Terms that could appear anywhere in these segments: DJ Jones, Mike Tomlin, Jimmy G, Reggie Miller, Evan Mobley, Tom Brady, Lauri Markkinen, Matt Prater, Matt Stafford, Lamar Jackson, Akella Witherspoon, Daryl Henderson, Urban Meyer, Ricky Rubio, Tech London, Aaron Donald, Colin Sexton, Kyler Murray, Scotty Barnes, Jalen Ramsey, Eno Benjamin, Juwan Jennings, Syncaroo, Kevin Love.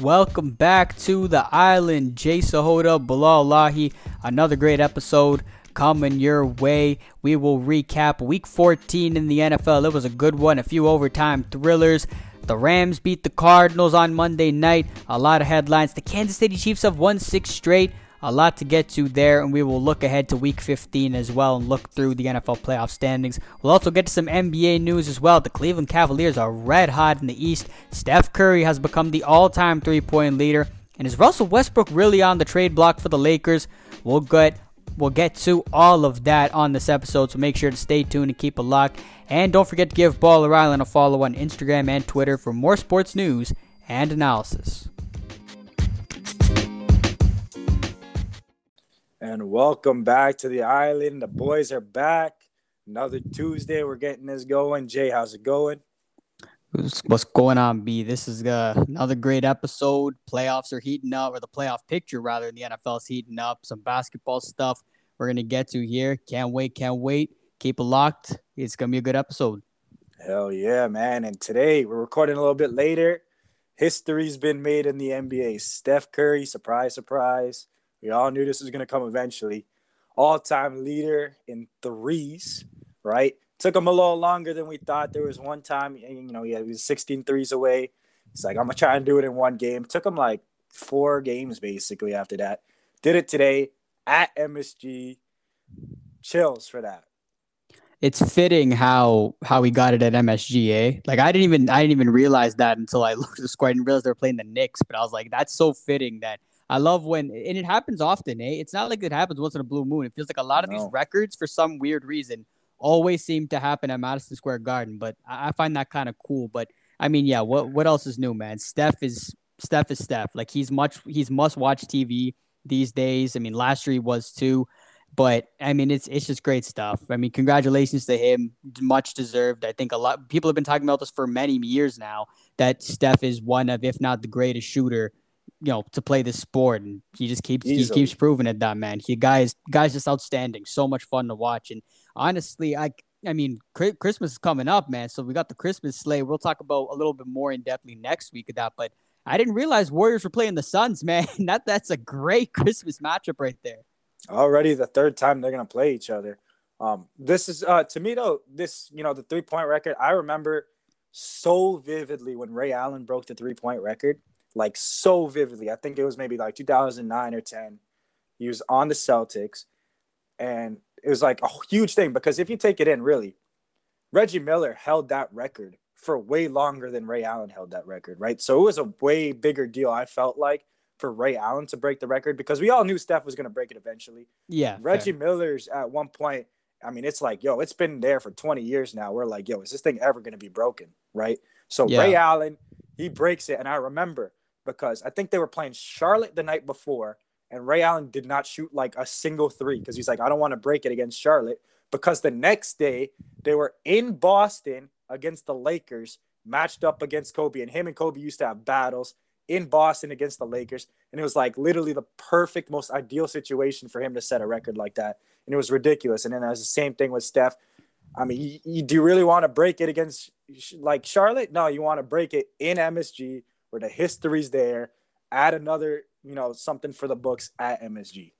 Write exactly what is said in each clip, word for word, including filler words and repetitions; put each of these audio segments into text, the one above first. Welcome back to the island. Jay Sahota, Bilal Lahi. Another great episode coming your way. We will recap week fourteen in the N F L. It was a good one. A few overtime thrillers. The Rams beat the Cardinals on Monday night. A lot of headlines. The Kansas City Chiefs have won six straight. A lot to get to there, and we will look ahead to week fifteen as well and look through the N F L playoff standings. We'll also get to some N B A news as well. The Cleveland Cavaliers are red hot in the East. Steph Curry has become the all-time three-point leader. And is Russell Westbrook really on the trade block for the Lakers? We'll get, we'll get to all of that on this episode, so make sure to stay tuned and keep it locked. And don't forget to give Baller Island a follow on Instagram and Twitter for more sports news and analysis. And welcome back to the island. The boys are back. Another Tuesday. We're getting this going. Jay, how's it going? What's going on, B? This is uh, another great episode. Playoffs are heating up, or the playoff picture, rather, in the N F L is heating up. Some basketball stuff we're going to get to here. Can't wait, can't wait. Keep it locked. It's going to be a good episode. Hell yeah, man. And today, we're recording a little bit later. History's been made in the N B A. Steph Curry, surprise, surprise. We all knew this was going to come eventually. All-time leader in threes, right? Took him a little longer than we thought. There was one time, you know, yeah, he was sixteen threes away. It's like, I'm going to try and do it in one game. Took him like four games, basically, after that. Did it today at M S G. Chills for that. It's fitting how how he got it at M S G, eh? Like, I didn't even I didn't even realize that until I looked at the score. I didn't realize they were playing the Knicks, but I was like, that's so fitting that. I love when, and it happens often, eh? It's not like it happens once in a blue moon. It feels like a lot of no. these records, for some weird reason, always seem to happen at Madison Square Garden. But I find that kind of cool. But I mean, yeah, what what else is new, man? Steph is Steph is Steph. Like he's much he's must watch T V these days. I mean, last year he was too. But I mean, it's it's just great stuff. I mean, congratulations to him. Much deserved. I think a lot people have been talking about this for many years now. That Steph is one of, if not the greatest shooter, you know, to play this sport, and he just keeps Easily. he keeps proving it that, man. He guys guys just outstanding. So much fun to watch. And honestly, I I mean Christmas is coming up, man. So we got the Christmas sleigh. We'll talk about a little bit more in depthly next week of that, but I didn't realize Warriors were playing the Suns, man. That that's a great Christmas matchup right there. Already the third time they're going to play each other. Um this is uh to me though, this, you know, the three-point record, I remember so vividly when Ray Allen broke the three-point record. Like, so vividly. I think it was maybe like two thousand nine or ten. He was on the Celtics. And it was like a huge thing because if you take it in, really, Reggie Miller held that record for way longer than Ray Allen held that record, right? So it was a way bigger deal, I felt like, for Ray Allen to break the record because we all knew Steph was going to break it eventually. Yeah. Reggie fair. Miller's at one point, I mean, it's like, yo, it's been there for twenty years now. We're like, yo, is this thing ever going to be broken, right? So yeah. Ray Allen, he breaks it. And I remember, because I think they were playing Charlotte the night before, and Ray Allen did not shoot like a single three because he's like, I don't want to break it against Charlotte. Because the next day, they were in Boston against the Lakers, matched up against Kobe, and him and Kobe used to have battles in Boston against the Lakers. And it was like literally the perfect, most ideal situation for him to set a record like that. And it was ridiculous. And then that was the same thing with Steph. I mean, you, you, do you really want to break it against like Charlotte? No, you want to break it in M S G, where the history's there. Add another, you know, something for the books at M S G.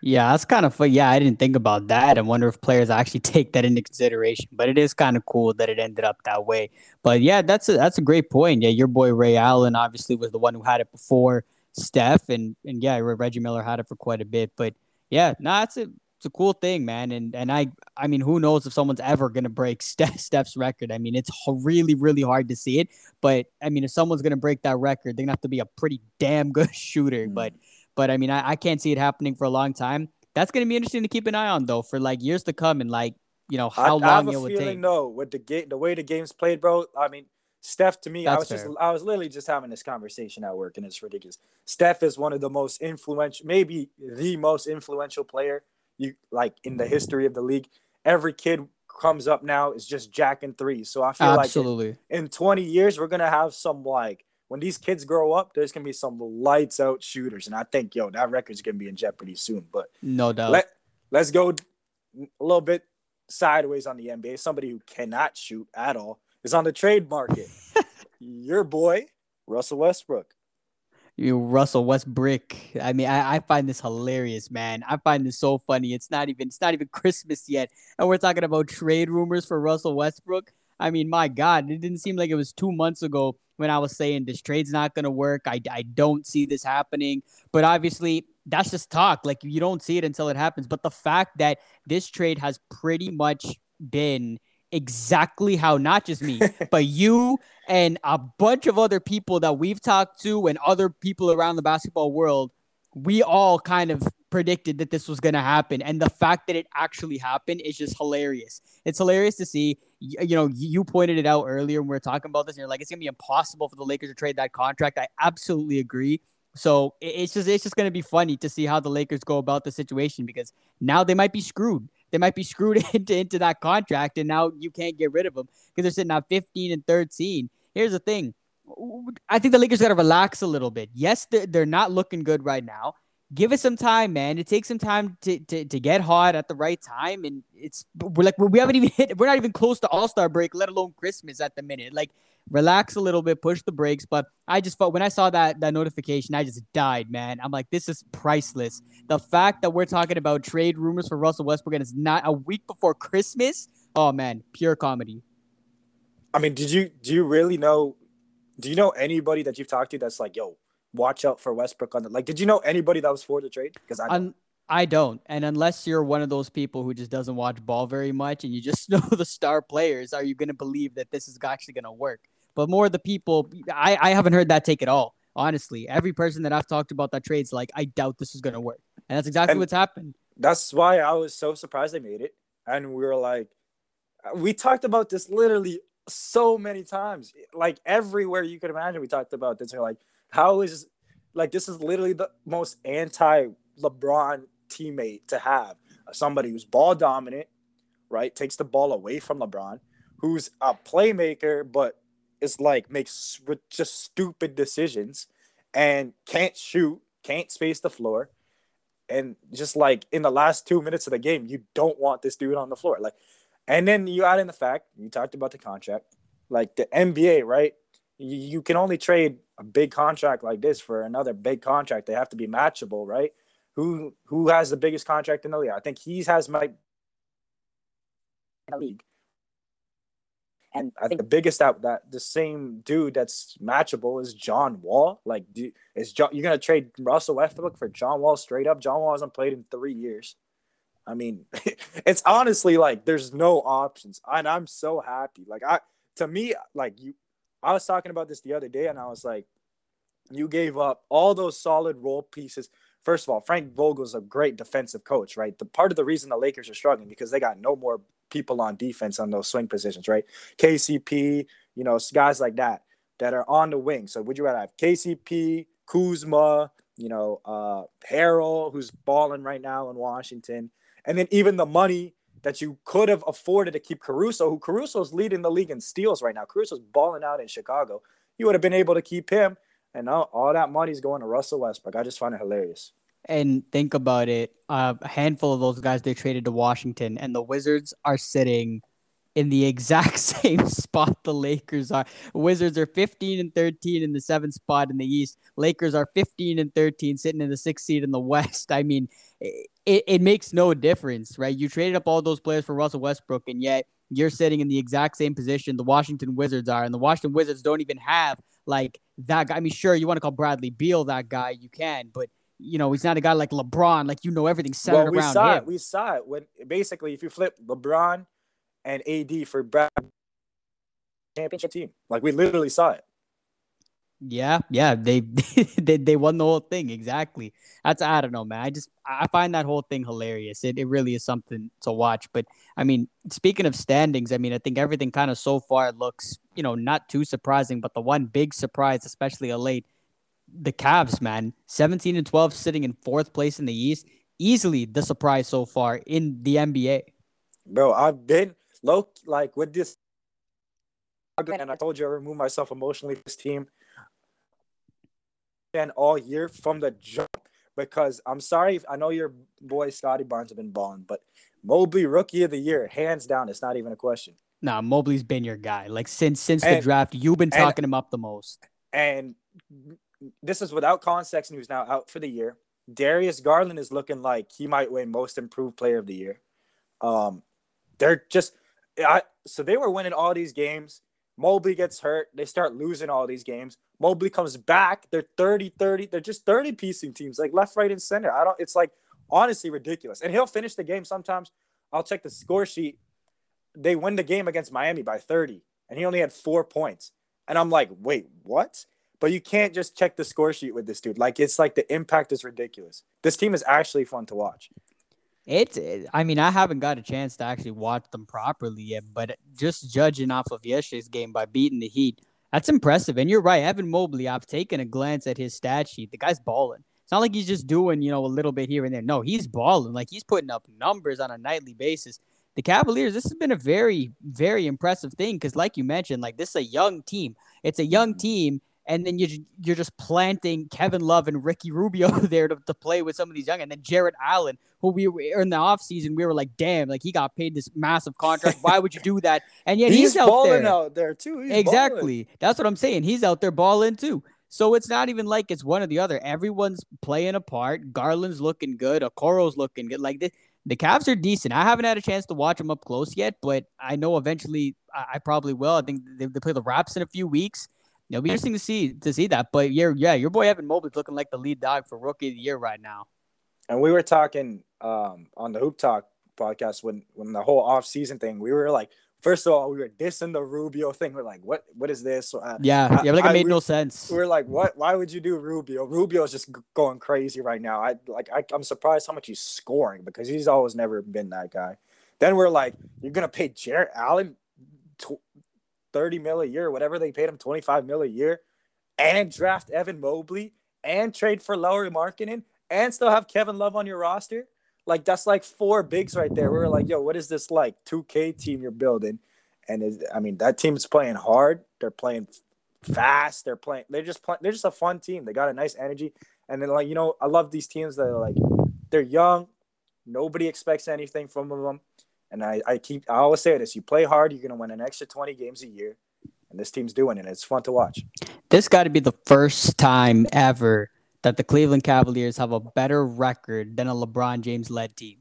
Yeah, that's kind of fun. Yeah, I didn't think about that. I wonder if players actually take that into consideration. But it is kind of cool that it ended up that way. But yeah, that's a, that's a great point. Yeah, your boy Ray Allen obviously was the one who had it before Steph, and and yeah, Reggie Miller had it for quite a bit. But yeah, no, nah, it's a it's a cool thing, man. And and I I mean, who knows if someone's ever gonna break Steph, Steph's record? I mean, it's really really hard to see it. But I mean, if someone's gonna break that record, they're gonna have to be a pretty damn good shooter. Mm. But But, I mean, I, I can't see it happening for a long time. That's going to be interesting to keep an eye on, though, for, like, years to come and, like, you know, how I, long I it would take. I have a feeling, though, with the, ga- the way the game's played, bro, I mean, Steph, to me, That's I was fair. just I was literally just having this conversation at work, and it's ridiculous. Steph is one of the most influential, maybe the most influential player, you like, in the history of the league. Every kid comes up now is just jacking threes. So I feel Absolutely. like in, in twenty years, we're going to have some, like, when these kids grow up, there's going to be some lights out shooters. And I think, yo, that record's going to be in jeopardy soon. But no doubt. Let, let's go a little bit sideways on the N B A. Somebody who cannot shoot at all is on the trade market. Your boy, Russell Westbrook. you know, Russell Westbrook. I mean, I, I find this hilarious, man. I find this so funny. It's not even it's not even Christmas yet, and we're talking about trade rumors for Russell Westbrook. I mean, my God, it didn't seem like it was two months ago when I was saying this trade's not going to work. I, I don't see this happening. But obviously, that's just talk. Like, you don't see it until it happens. But the fact that this trade has pretty much been exactly how not just me, but you and a bunch of other people that we've talked to and other people around the basketball world, we all kind of predicted that this was going to happen. And the fact that it actually happened is just hilarious. It's hilarious to see. You, you know, you pointed it out earlier when we were talking about this, and you're like, it's going to be impossible for the Lakers to trade that contract. I absolutely agree. So it's just it's just going to be funny to see how the Lakers go about the situation, because now they might be screwed. They might be screwed into, into that contract, and now you can't get rid of them because they're sitting at fifteen and thirteen. Here's the thing. I think the Lakers got to relax a little bit. Yes, they're, they're not looking good right now. Give it some time, man. It takes some time to, to, to get hot at the right time. And it's we're like, we haven't even hit, we're not even close to All-Star break, let alone Christmas at the minute. Like, relax a little bit, push the brakes. But I just felt when I saw that, that notification, I just died, man. I'm like, this is priceless. The fact that we're talking about trade rumors for Russell Westbrook and it's not a week before Christmas. Oh man, pure comedy. I mean, did you, do you really know, do you know anybody that you've talked to that's like, yo, watch out for Westbrook on the, like, did you know anybody that was for the trade? Because I don't. Um, I don't. And unless you're one of those people who just doesn't watch ball very much and you just know the star players, are you going to believe that this is actually going to work? But more of the people, I, I haven't heard that take at all. Honestly, every person that I've talked about that trade's like, I doubt this is going to work. And that's exactly and what's happened. That's why I was so surprised they made it. And we were like, we talked about this literally so many times. Like, everywhere you could imagine, we talked about this. We're like, how is, like, this is literally the most anti-LeBron teammate to have. Somebody who's ball dominant, right, takes the ball away from LeBron, who's a playmaker, but is like makes just stupid decisions and can't shoot, can't space the floor. And just like in the last two minutes of the game, you don't want this dude on the floor. Like, and then you add in the fact, you talked about the contract, like the N B A, right? You, you can only trade a big contract like this for another big contract. They have to be matchable, right? Who who has the biggest contract in the league? I think he has Mike in the league. And I think the biggest that, that the same dude that's matchable is John Wall. Like, do, is John, you're going to trade Russell Westbrook for John Wall straight up? John Wall hasn't played in three years. I mean, it's honestly like there's no options. And I'm so happy. Like, I to me, like you, I was talking about this the other day, and I was like, you gave up all those solid role pieces. First of all, Frank Vogel's a great defensive coach, right? The part of the reason the Lakers are struggling because they got no more people on defense on those swing positions, right? K C P, you know, guys like that that are on the wing. So would you rather have K C P, Kuzma, you know, uh, Harrell, who's balling right now in Washington, and then even the money that you could have afforded to keep Caruso, who Caruso's leading the league in steals right now. Caruso's balling out in Chicago. You would have been able to keep him. And all, all that money's going to Russell Westbrook. I just find it hilarious. And think about it. Uh, a handful of those guys they traded to Washington, and the Wizards are sitting in the exact same spot the Lakers are. Wizards are fifteen and thirteen in the seventh spot in the East. Lakers are fifteen and thirteen sitting in the sixth seed in the West. I mean, it, it makes no difference, right? You traded up all those players for Russell Westbrook, and yet you're sitting in the exact same position the Washington Wizards are, and the Washington Wizards don't even have like that guy. I mean, sure, you want to call Bradley Beal that guy, you can, but you know, he's not a guy like LeBron. Like, you know, everything centered well, we around saw him. It. We saw it when basically, if you flip LeBron and A D for Brad championship team, like we literally saw it. Yeah, yeah, they they they won the whole thing. Exactly. That's I don't know, man. I just I find that whole thing hilarious. It it really is something to watch. But I mean, speaking of standings, I mean, I think everything kind of so far looks, you know, not too surprising. But the one big surprise, especially of late, the Cavs, man, seventeen and twelve, sitting in fourth place in the East, easily the surprise so far in the N B A. Bro, I've been low like with this, and I told you I removed myself emotionally from this team. And all year from the jump, because I'm sorry, I know your boy Scotty Barnes have been balling, but Mobley rookie of the year, hands down, it's not even a question. Nah, Mobley's been your guy like since since and, the draft. You've been talking and, him up the most. And this is without Colin Sexton, who's now out for the year. Darius Garland is looking like he might win Most Improved Player of the Year. Um, they're just I, so they were winning all these games. Mobley gets hurt. They start losing all these games. Mobley comes back. They're thirty thirty. They're just thirty-piecing teams, like left, right, and center. I don't. It's like honestly ridiculous. And he'll finish the game sometimes. I'll check the score sheet. They win the game against Miami by thirty, and he only had four points. And I'm like, wait, what? But you can't just check the score sheet with this dude. Like, it's like the impact is ridiculous. This team is actually fun to watch. It's, I mean, I haven't got a chance to actually watch them properly yet, but just judging off of yesterday's game by beating the Heat, that's impressive. And you're right, Evan Mobley, I've taken a glance at his stat sheet. The guy's balling. It's not like he's just doing, you know, a little bit here and there. No, he's balling. Like, he's putting up numbers on a nightly basis. The Cavaliers, this has been a very, very impressive thing because, like you mentioned, like, this is a young team. It's a young team. And then you, you're just planting Kevin Love and Ricky Rubio there to, to play with some of these young. And then Jared Allen, who we were in the offseason, we were like, damn, like he got paid this massive contract. Why would you do that? And yet he's, he's out there. He's balling out there too. He's exactly. Balling. That's what I'm saying. He's out there balling too. So it's not even like it's one or the other. Everyone's playing a part. Garland's looking good. Okoro's looking good. Like this. The Cavs are decent. I haven't had a chance to watch them up close yet, but I know eventually I, I probably will. I think they, they play the Raps in a few weeks. It'll be interesting to see to see that. But, yeah, yeah your boy Evan Mobley's looking like the lead dog for Rookie of the Year right now. And we were talking um, on the Hoop Talk podcast when, when the whole offseason thing, we were like, first of all, we were dissing the Rubio thing. We're like, what what is this? So, uh, yeah, I, yeah, like it I, made we, no sense. We were like, what? Why would you do Rubio? Rubio's just going crazy right now. I like I, I'm surprised how much he's scoring because he's always never been that guy. Then we're like, you're going to pay Jared Allen tw- thirty mil a year, whatever they paid him, twenty-five mil a year, and draft Evan Mobley and trade for Lauri Markkinen and still have Kevin Love on your roster. Like, that's like four bigs right there. We were like, yo, what is this like two K team you're building? And is, I mean, that team's playing hard. They're playing fast. They're playing, they're just playing, they're just a fun team. They got a nice energy. And then, like, you know, I love these teams that are like, they're young. Nobody expects anything from them. And I, I keep, I always say this, you play hard, you're going to win an extra twenty games a year. And this team's doing it. It's fun to watch. This got to be the first time ever that the Cleveland Cavaliers have a better record than a LeBron James-led team.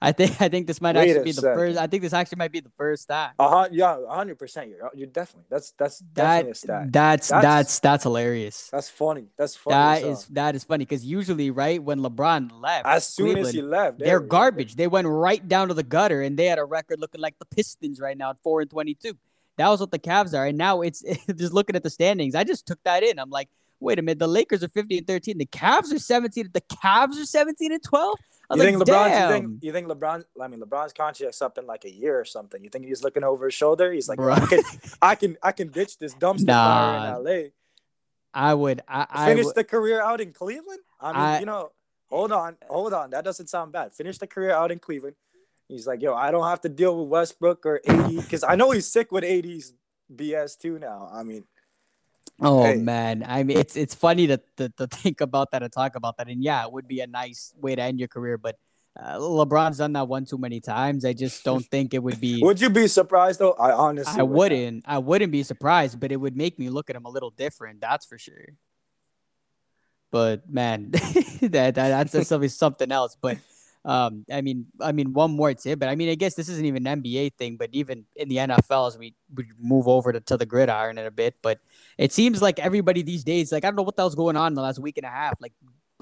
I think, I think this might Wait actually be the second. first, I think this actually might be the first time. Uh-huh, yeah, one hundred percent. You're, you're definitely, that's, that's definitely that, a stat. That's, that's, that's, that's hilarious. That's funny. That's funny. That so. is, that is funny. Cause usually, right, when LeBron left, as soon Cleveland, as he left, they're really garbage. Good. They went right down to the gutter and they had a record looking like the Pistons right now at four and twenty-two. That was what the Cavs are. And now it's just looking at the standings. I just took that in. I'm like, wait a minute. The Lakers are fifteen and thirteen. The Cavs are seventeen. The Cavs are seventeen and twelve. You, like, think LeBron's, you think you think LeBron? I mean, LeBron's contract's up in like a year or something. You think he's looking over his shoulder? He's like, I can, I can, I can ditch this dumpster nah, fire in L A. I would. I, I finish w- the career out in Cleveland. I mean, I, you know, hold on, hold on. That doesn't sound bad. Finish the career out in Cleveland. He's like, yo, I don't have to deal with Westbrook or A D because I know he's sick with A D's B S too now. I mean. Oh hey. man, I mean it's it's funny to, to to think about that and talk about that, and yeah, it would be a nice way to end your career. But uh, LeBron's done that one too many times. I just don't think it would be. Would you be surprised though? I honestly, I wouldn't. Not. I wouldn't be surprised, but it would make me look at him a little different. That's for sure. But man, that, that that's something something else. But um, I mean, I mean, one more tip. But I mean, I guess this isn't even an N B A thing, but even in the N F L, as we, we move over to, to the gridiron in a bit, but. It seems like everybody these days, like, I don't know what the hell's going on in the last week and a half. Like,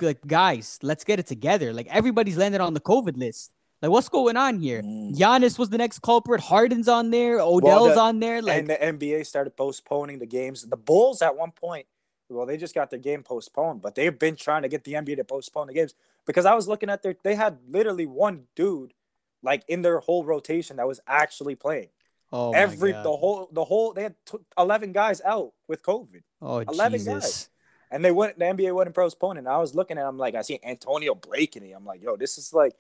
like guys, let's get it together. Like, everybody's landed on the COVID list. Like, what's going on here? Mm. Giannis was the next culprit. Harden's on there. Odell's well, the, on there. Like, and the N B A started postponing the games. The Bulls at one point, well, they just got their game postponed. But they've been trying to get the N B A to postpone the games. Because I was looking at their – they had literally one dude, like, in their whole rotation that was actually playing. Oh, every the whole the whole they had t- eleven guys out with COVID. Oh, eleven Jesus. guys, and they wouldn't. The N B A wouldn't postpone it. And I was looking at him like I see Antonio Blake in it. I'm like, yo, this is like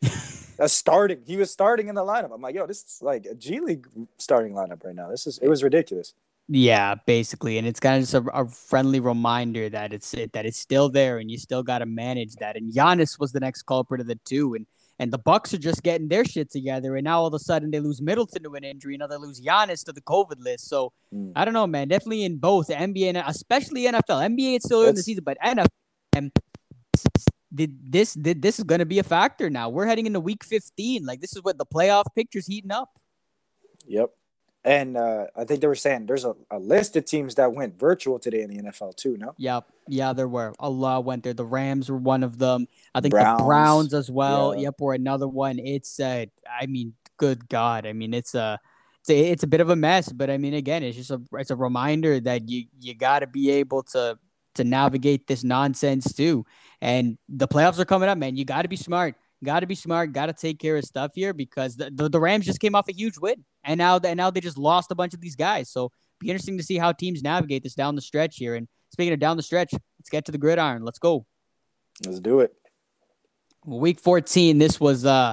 a starting. He was starting in the lineup. I'm like, yo, this is like a G League starting lineup right now. This is it was ridiculous. Yeah, basically, and it's kind of just a, a friendly reminder that it's it, that it's still there, and you still got to manage that. And Giannis was the next culprit of the two, and. And the Bucks are just getting their shit together. And now all of a sudden they lose Middleton to an injury. Now they lose Giannis to the COVID list. So mm. I don't know, man. Definitely in both N B A and especially N F L. N B A it's still in the season, but N F L. Did this did this is going to be a factor now. We're heading into week fifteen. Like, this is what the playoff picture's heating up. Yep. And uh, I think they were saying there's a, a list of teams that went virtual today in the N F L too, no? Yep. Yeah, there were. A lot went there. The Rams were one of them. I think Browns. the Browns as well. Yeah. Yep, were another one. It's, uh, I mean, good God. I mean, it's a, it's a, it's a bit of a mess. But, I mean, again, it's just a, it's a reminder that you, you got to be able to to navigate this nonsense too. And the playoffs are coming up, man. You got to be smart. Got to be smart. Got to take care of stuff here because the, the the Rams just came off a huge win, and now and now they just lost a bunch of these guys. So be interesting to see how teams navigate this down the stretch here. And speaking of down the stretch, let's get to the gridiron. Let's go. Let's do it. Week fourteen. This was, uh,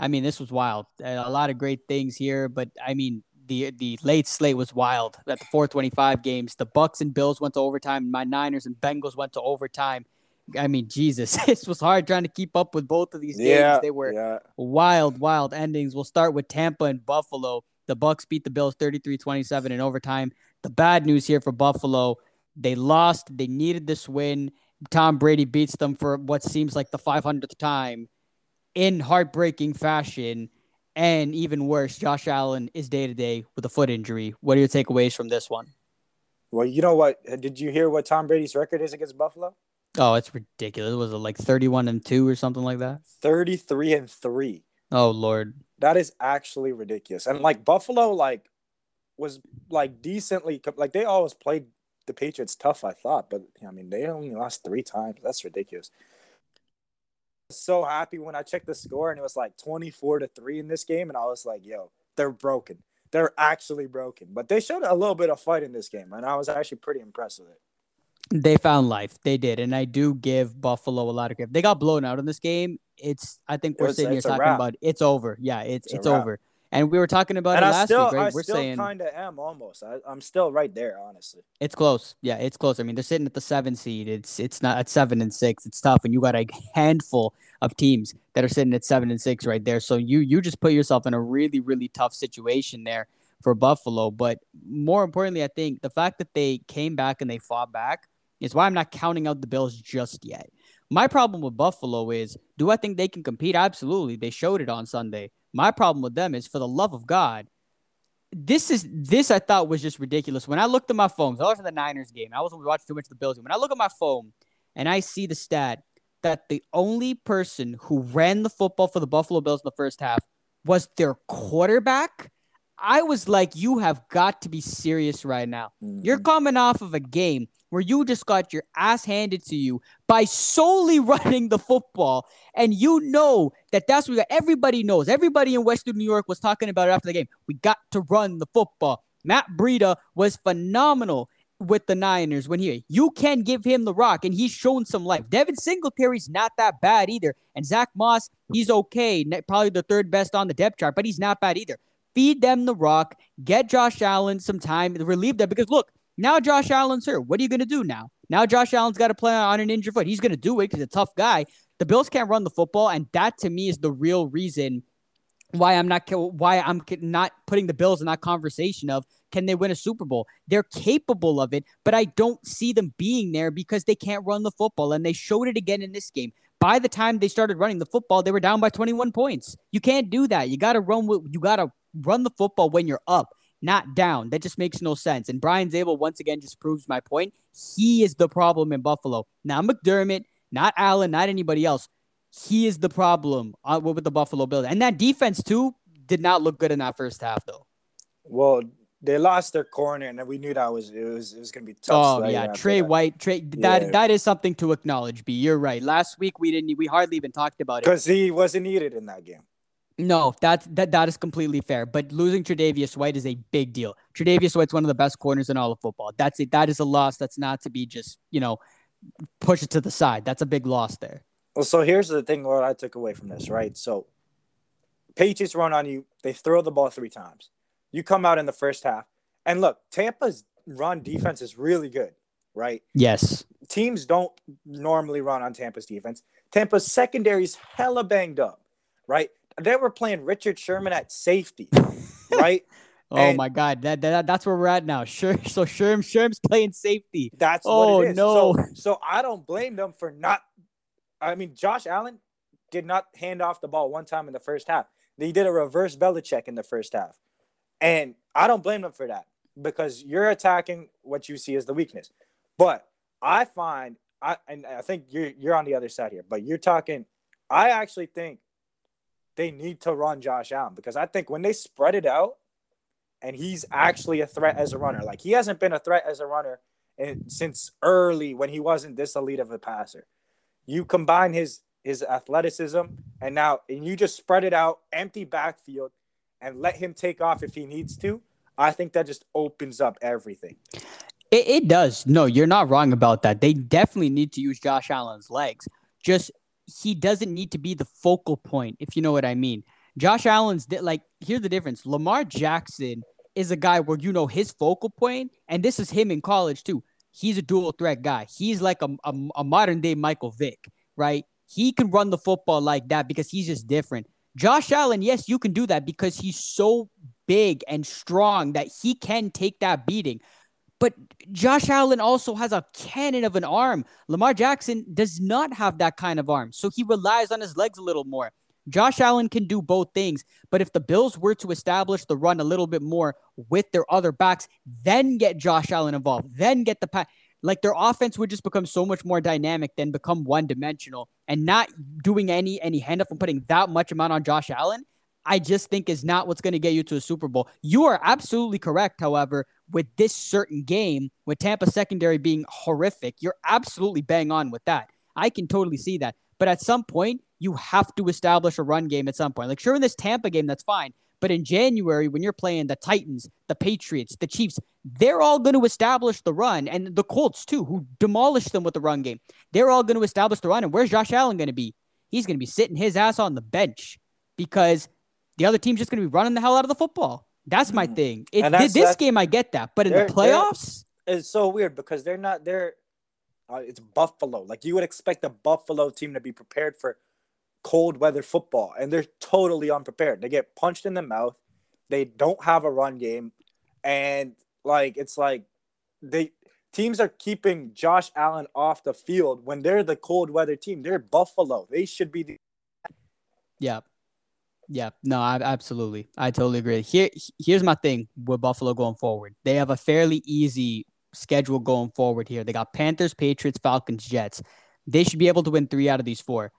I mean, this was wild. A lot of great things here, but I mean, the the late slate was wild. At the four twenty-five games, the Bucks and Bills went to overtime. My Niners and Bengals went to overtime. I mean, Jesus, this was hard trying to keep up with both of these games. Yeah, they were yeah. wild, wild endings. We'll start with Tampa and Buffalo. The Bucks beat the Bills thirty-three twenty-seven in overtime. The bad news here for Buffalo, they lost. They needed this win. Tom Brady beats them for what seems like the five hundredth time in heartbreaking fashion. And even worse, Josh Allen is day-to-day with a foot injury. What are your takeaways from this one? Well, you know what? Did you hear what Tom Brady's record is against Buffalo? Oh, it's ridiculous. Was it like thirty-one and two or something like that? thirty-three and three. Oh, Lord. That is actually ridiculous. And like Buffalo, like was like decently, like they always played the Patriots tough, I thought. But I mean, they only lost three times. That's ridiculous. I was so happy when I checked the score and it was like twenty-four to three in this game. And I was like, yo, they're broken. They're actually broken. But they showed a little bit of fight in this game. And I was actually pretty impressed with it. They found life. They did. And I do give Buffalo a lot of credit. They got blown out in this game. It's, I think we're it's, sitting it's here talking about it's over. Yeah, it's it's, it's over. And we were talking about and it I last still, week, right? I we're still saying kind of am almost. I, I'm still right there, honestly. It's close. Yeah, it's close. I mean, they're sitting at the seven seed. It's it's not at seven and six. It's tough. And you got a handful of teams that are sitting at seven and six right there. So you you just put yourself in a really, really tough situation there for Buffalo. But more importantly, I think the fact that they came back and they fought back is why I'm not counting out the Bills just yet. My problem with Buffalo is, do I think they can compete? Absolutely. They showed it on Sunday. My problem with them is, for the love of God, this is this I thought was just ridiculous. When I looked at my phone, I was at the Niners game. I wasn't watching too much of the Bills game. When I look at my phone and I see the stat that the only person who ran the football for the Buffalo Bills in the first half was their quarterback, I was like, you have got to be serious right now. Mm-hmm. You're coming off of a game where you just got your ass handed to you by solely running the football. And you know that that's what everybody knows. Everybody in Western New York was talking about it after the game. We got to run the football. Matt Breida was phenomenal with the Niners when he, you can give him the rock, and he's shown some life. Devin Singletary's not that bad either. And Zach Moss, he's okay. Probably the third best on the depth chart, but he's not bad either. Feed them the rock, get Josh Allen some time, relieve them. Because, look, now Josh Allen's here. What are you going to do now? Now Josh Allen's got to play on an injured foot. He's going to do it because he's a tough guy. The Bills can't run the football, and that, to me, is the real reason why I'm not why I'm not putting the Bills in that conversation of, can they win a Super Bowl? They're capable of it, but I don't see them being there because they can't run the football, and they showed it again in this game. By the time they started running the football, they were down by twenty-one points. You can't do that. You got to run with, you got to run the football when you're up, not down. That just makes no sense. And Brian Zabel, once again, just proves my point. He is the problem in Buffalo. Not McDermott, not Allen, not anybody else. He is the problem with the Buffalo Bills. And that defense, too, did not look good in that first half, though. Well, they lost their corner, and we knew that was it was, it was going to be tough. Oh, yeah, Trey White. Trey, that yeah. that is something to acknowledge, B. You're right. Last week, we didn't we hardly even talked about it. Because he wasn't needed in that game. No, that's, that, that is completely fair. But losing Tre'Davious White is a big deal. Tre'Davious White's one of the best corners in all of football. That's it. That is a loss. That's not to be just, you know, push it to the side. That's a big loss there. Well, so here's the thing what I took away from this, right? So Patriots run on you. They throw the ball three times. You come out in the first half. And look, Tampa's run defense is really good, right? Yes. Teams don't normally run on Tampa's defense. Tampa's secondary is hella banged up. right? They were playing Richard Sherman at safety, right? Oh, and my God. That, that That's where we're at now. Sure, so Sherm, Sherm's playing safety. That's oh, what it is. No. So, so I don't blame them for not – I mean, Josh Allen did not hand off the ball one time in the first half. They did a reverse Belichick in the first half. And I don't blame them for that because you're attacking what you see as the weakness. But I find – I and I think you're, you're on the other side here, but you're talking – I actually think they need to run Josh Allen because I think when they spread it out, and he's actually a threat as a runner. Like, he hasn't been a threat as a runner in, since early when he wasn't this elite of a passer. You combine his his athleticism, and now and you just spread it out, empty backfield, and let him take off if he needs to. I think that just opens up everything. It, it does. No, you're not wrong about that. They definitely need to use Josh Allen's legs. Just he doesn't need to be the focal point, if you know what I mean. Josh Allen's, like, here's the difference. Lamar Jackson is a guy where, you know, his focal point, and this is him in college too. He's a dual threat guy. He's like a, a, a modern day Michael Vick, right? He can run the football like that because he's just different. Josh Allen, yes, you can do that because he's so big and strong that he can take that beating. But Josh Allen also has a cannon of an arm. Lamar Jackson does not have that kind of arm. So he relies on his legs a little more. Josh Allen can do both things, but if the Bills were to establish the run a little bit more with their other backs, then get Josh Allen involved, then get the pass, like their offense would just become so much more dynamic than become one-dimensional and not doing any any handoff and putting that much amount on Josh Allen, I just think is not what's going to get you to a Super Bowl. You are absolutely correct, however, with this certain game, with Tampa's secondary being horrific, you're absolutely bang on with that. I can totally see that, but at some point, you have to establish a run game at some point. Like, sure, in this Tampa game, that's fine. But in January, when you're playing the Titans, the Patriots, the Chiefs, they're all going to establish the run. And the Colts, too, who demolished them with the run game. They're all going to establish the run. And where's Josh Allen going to be? He's going to be sitting his ass on the bench because the other team's just going to be running the hell out of the football. That's my thing. It, that's, this that's, game, I get that. But in the playoffs? It's so weird because they're not there. Uh, it's Buffalo. Like, you would expect the Buffalo team to be prepared for cold weather football, and they're totally unprepared. They get punched in the mouth. They don't have a run game. And like, it's like they teams are keeping Josh Allen off the field when they're the cold weather team. They're Buffalo. They should be. The- yeah. Yeah. No, I absolutely. I totally agree. Here, here's my thing with Buffalo going forward. They have a fairly easy schedule going forward here. They got Panthers, Patriots, Falcons, Jets. They should be able to win three out of these four.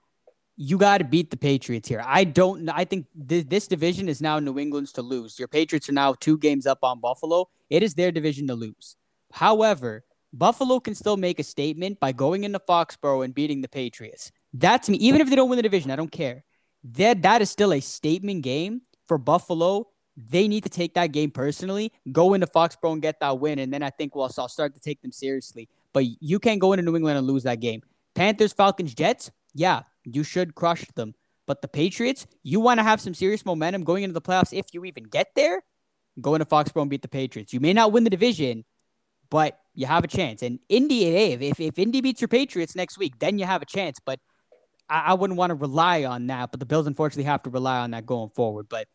You got to beat the Patriots here. I don't. I think th- this division is now New England's to lose. Your Patriots are now two games up on Buffalo. It is their division to lose. However, Buffalo can still make a statement by going into Foxborough and beating the Patriots. That's me. Even if they don't win the division, I don't care. That that is still a statement game for Buffalo. They need to take that game personally. Go into Foxborough and get that win, and then I think we'll I'll start to take them seriously. But you can't go into New England and lose that game. Panthers, Falcons, Jets. Yeah. You should crush them. But the Patriots, you want to have some serious momentum going into the playoffs if you even get there? Go into Foxborough and beat the Patriots. You may not win the division, but you have a chance. And Indy, if, if Indy beats your Patriots next week, then you have a chance. But I, I wouldn't want to rely on that. But the Bills, unfortunately, have to rely on that going forward. But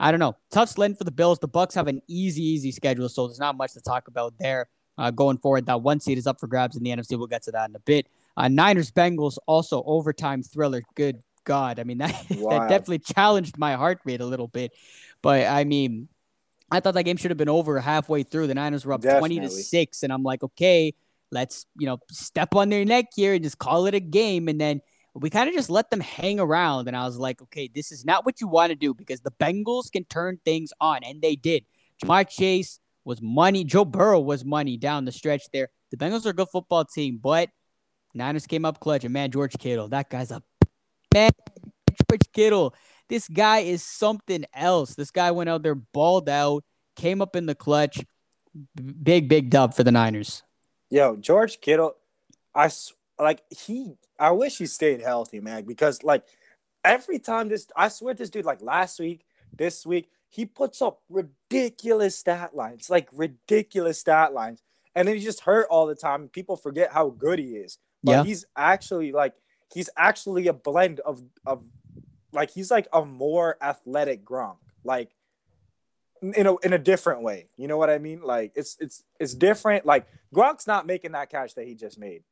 I don't know. Tough sled for the Bills. The Bucks have an easy, easy schedule, so there's not much to talk about there uh, going forward. That one seed is up for grabs in the N F C. We'll get to that in a bit. Uh, Niners-Bengals, also overtime thriller. Good God. I mean, that, that definitely challenged my heart rate a little bit. But, I mean, I thought that game should have been over halfway through. The Niners were up definitely. twenty to six, and I'm like, okay, let's, you know, step on their neck here and just call it a game. And then we kind of just let them hang around, and I was like, okay, this is not what you want to do because the Bengals can turn things on, and they did. Jamar Chase was money. Joe Burrow was money down the stretch there. The Bengals are a good football team, but Niners came up clutch, and man, George Kittle, that guy's a man. George Kittle, this guy is something else. This guy went out there, balled out, came up in the clutch. Big, big dub for the Niners. Yo, George Kittle, I like he. I wish he stayed healthy, man, because like every time this, I swear this dude, like last week, this week, he puts up ridiculous stat lines, like ridiculous stat lines, and then he's just hurt all the time. People forget how good he is. But yeah. he's actually like he's actually a blend of of like he's like a more athletic Gronk, like in a in a different way. You know what I mean? Like it's it's it's different. Like Gronk's not making that catch that he just made.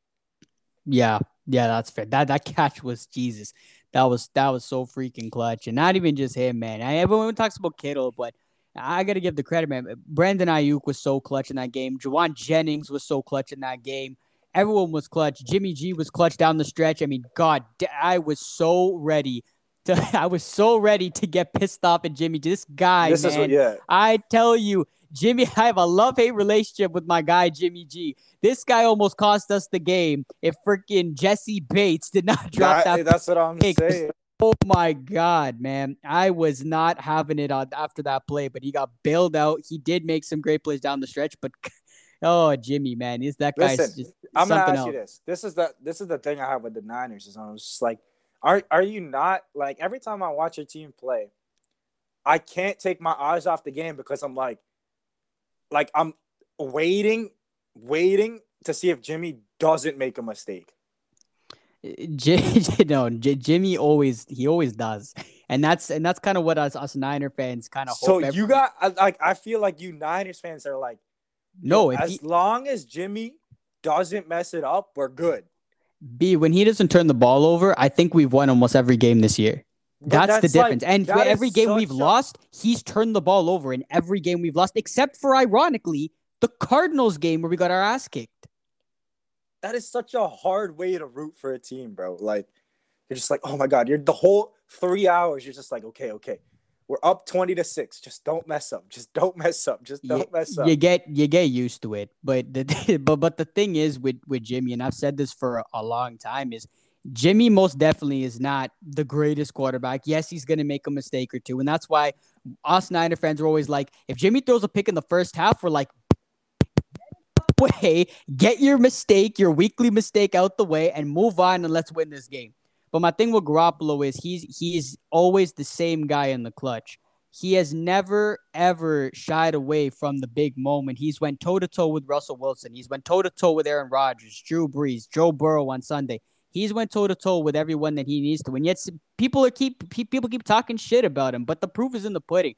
Yeah, yeah, that's fair. That that catch was Jesus. That was that was so freaking clutch, and not even just him, man. I, everyone talks about Kittle, but I got to give the credit, man. Brandon Ayuk was so clutch in that game. Juwan Jennings was so clutch in that game. Everyone was clutch. Jimmy G was clutch down the stretch. I mean, God, I was so ready to. I was so ready to get pissed off at Jimmy G. This guy, this man. Is what, yeah. I tell you, Jimmy, I have a love-hate relationship with my guy, Jimmy G. This guy almost cost us the game if freaking Jesse Bates did not drop that. that that's what I'm pick. saying. Oh, my God, man. I was not having it on after that play, but he got bailed out. He did make some great plays down the stretch, but, oh, Jimmy, man, is that guy just something else. I'm going to ask you this. This is, the, this is the thing I have with the Niners. Is I was just like, are, are you not – like, every time I watch your team play, I can't take my eyes off the game because I'm like – like, I'm waiting, waiting to see if Jimmy doesn't make a mistake. J- no, J- Jimmy always he always does, and that's and that's kind of what us us Niner fans kind of. So hope you every- got like I feel like you Niners fans are like, no, if as he- long as Jimmy doesn't mess it up, we're good. B when he doesn't turn the ball over, I think we've won almost every game this year. That's, that's the difference. Like, and for every game we've a- lost, he's turned the ball over in every game we've lost, except for ironically the Cardinals game where we got our ass kicked. That is such a hard way to root for a team, bro. Like, you're just like, oh, my God. You're the whole three hours. You're just like, okay, okay. We're up twenty to six. Just don't mess up. Just don't mess up. Just don't you, mess up. You get you get used to it. But the, but, but the thing is with, with Jimmy, and I've said this for a, a long time, is Jimmy most definitely is not the greatest quarterback. Yes, he's going to make a mistake or two. And that's why us Niner fans are always like, if Jimmy throws a pick in the first half, we're like, way, get your mistake, your weekly mistake out the way and move on and let's win this game. But my thing with Garoppolo is he's he's always the same guy in the clutch. He has never, ever shied away from the big moment. He's went toe-to-toe with Russell Wilson. He's went toe-to-toe with Aaron Rodgers, Drew Brees, Joe Burrow on Sunday. He's went toe-to-toe with everyone that he needs to. And yet people are keep people keep talking shit about him, but the proof is in the pudding.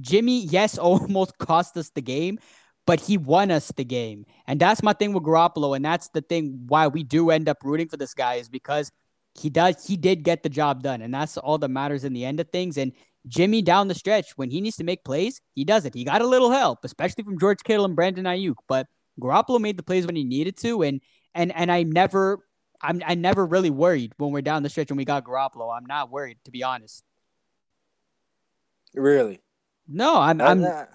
Jimmy, yes, almost cost us the game, but he won us the game. And that's my thing with Garoppolo, and that's the thing why we do end up rooting for this guy is because he does he did get the job done, and that's all that matters in the end of things. And Jimmy down the stretch, when he needs to make plays, he does it. He got a little help, especially from George Kittle and Brandon Ayuk, but Garoppolo made the plays when he needed to, and and and I never I'm I never really worried when we're down the stretch and we got Garoppolo. I'm not worried, to be honest. Really? No, I'm I'm I'm not.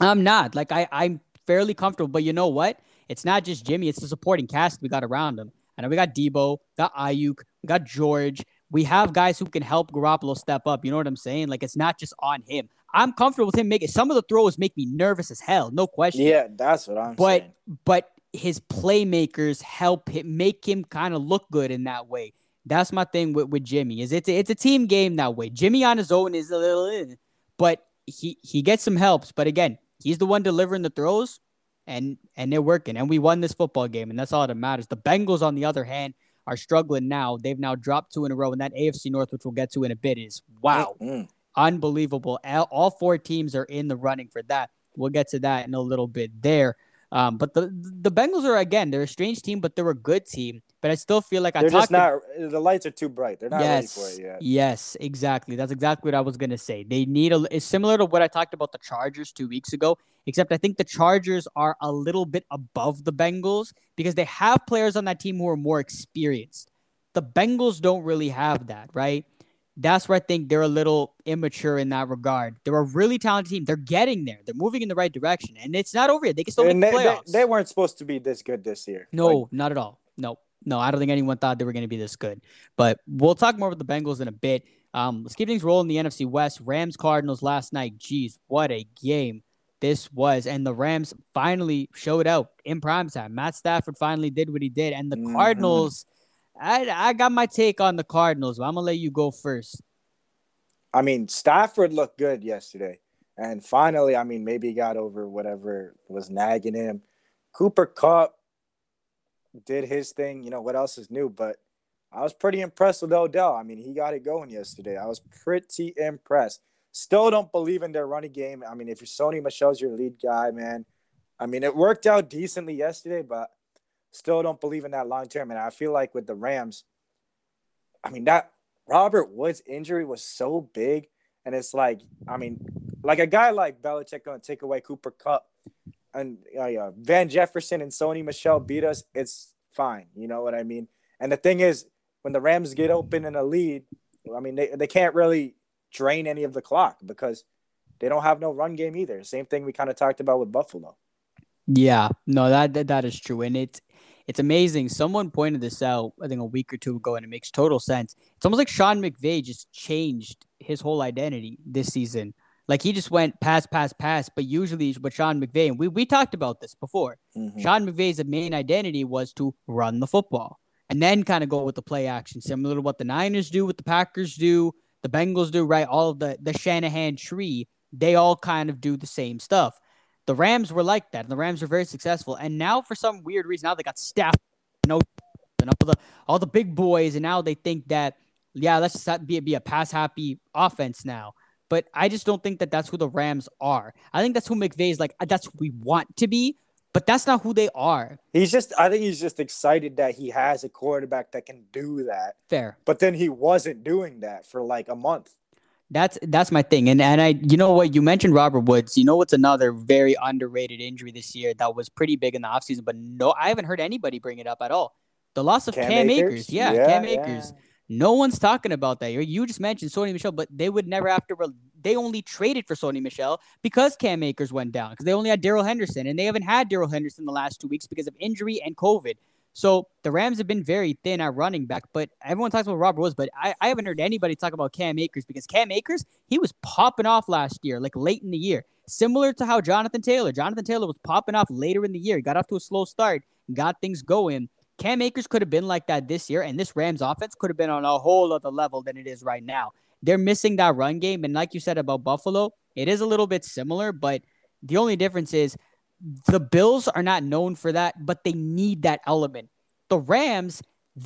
I'm not. Like I I'm fairly comfortable, but you know what? It's not just Jimmy. It's the supporting cast we got around him. I know we got Debo, got Ayuk, we got George. We have guys who can help Garoppolo step up. You know what I'm saying? Like, it's not just on him. I'm comfortable with him making some of the throws make me nervous as hell. No question. Yeah, that's what I'm but, saying. But his playmakers help him, make him kind of look good in that way. That's my thing with, with Jimmy. Is it's a, it's a team game that way. Jimmy on his own is a little in, but he, he gets some helps. But again, he's the one delivering the throws, and and they're working. And we won this football game, and that's all that matters. The Bengals, on the other hand, are struggling now. They've now dropped two in a row, and that A F C North, which we'll get to in a bit, is wow, mm-hmm. unbelievable. All four teams are in the running for that. We'll get to that in a little bit there. Um, but the the Bengals are, again, they're a strange team, but they're a good team. But I still feel like I they're talked just not to... the lights are too bright. They're not yes, ready for it yet. Yes, exactly. That's exactly what I was gonna say. They need a it's similar to what I talked about the Chargers two weeks ago, except I think the Chargers are a little bit above the Bengals because they have players on that team who are more experienced. The Bengals don't really have that, right? That's where I think they're a little immature in that regard. They're a really talented team. They're getting there. They're moving in the right direction, and it's not over yet. They can still and make they, the playoffs. They, they weren't supposed to be this good this year. No, like, not at all. No. No, I don't think anyone thought they were going to be this good. But we'll talk more about the Bengals in a bit. Um, let's keep things rolling in the N F C West. Rams-Cardinals last night. Jeez, what a game this was. And the Rams finally showed out in primetime. Matt Stafford finally did what he did. And the mm-hmm. Cardinals, I, I got my take on the Cardinals, but I'm going to let you go first. I mean, Stafford looked good yesterday. And finally, I mean, maybe he got over whatever was nagging him. Cooper Kupp did his thing. You know, what else is new? But I was pretty impressed with Odell. I mean, he got it going yesterday. I was pretty impressed. Still don't believe in their running game. I mean, if you're Sony Michel's your lead guy, man, I mean, it worked out decently yesterday, but still don't believe in that long term. And I feel like with the Rams, I mean, that Robert Woods injury was so big. And it's like, I mean, like a guy like Belichick going to take away Cooper Kupp and uh, yeah, Van Jefferson and Sony Michel beat us. It's fine. You know what I mean? And the thing is, when the Rams get open in a lead, I mean, they, they can't really drain any of the clock because they don't have no run game either. Same thing we kind of talked about with Buffalo. Yeah, no, that, that that is true. And it's, it's amazing. Someone pointed this out, I think, a week or two ago, and it makes total sense. It's almost like Sean McVay just changed his whole identity this season. Like, he just went pass, pass, pass, but usually with Sean McVay, and we, we talked about this before, mm-hmm. Sean McVay's main identity was to run the football. And then kind of go with the play action, similar to what the Niners do, what the Packers do, the Bengals do, right? All of the, the Shanahan tree, they all kind of do the same stuff. The Rams were like that, and the Rams were very successful. And now, for some weird reason, now they got Stafford and all the, all the big boys, and now they think that, yeah, let's just be, be a pass-happy offense now. But I just don't think that that's who the Rams are. I think that's who McVay's like, that's who we want to be. But that's not who they are. He's just, I think he's just excited that he has a quarterback that can do that. Fair. But then he wasn't doing that for like a month. That's that's my thing. And and I, you know what, you mentioned Robert Woods. You know what's another very underrated injury this year that was pretty big in the offseason, but no, I haven't heard anybody bring it up at all. The loss of Cam, Cam Akers. Akers. Yeah, yeah, Cam Akers. Yeah. No one's talking about that. You just mentioned Sony Michel, but they would never have to. Re- they only traded for Sony Michel because Cam Akers went down, because they only had Daryl Henderson, and they haven't had Daryl Henderson the last two weeks because of injury and COVID. So the Rams have been very thin at running back, but everyone talks about Robert Woods, but I, I haven't heard anybody talk about Cam Akers, because Cam Akers, he was popping off last year, like late in the year, similar to how Jonathan Taylor. Jonathan Taylor was popping off later in the year, got off to a slow start, got things going. Cam Akers could have been like that this year, and this Rams offense could have been on a whole other level than it is right now. They're missing that run game, and like you said about Buffalo, it is a little bit similar, but the only difference is the Bills are not known for that, but they need that element. The Rams,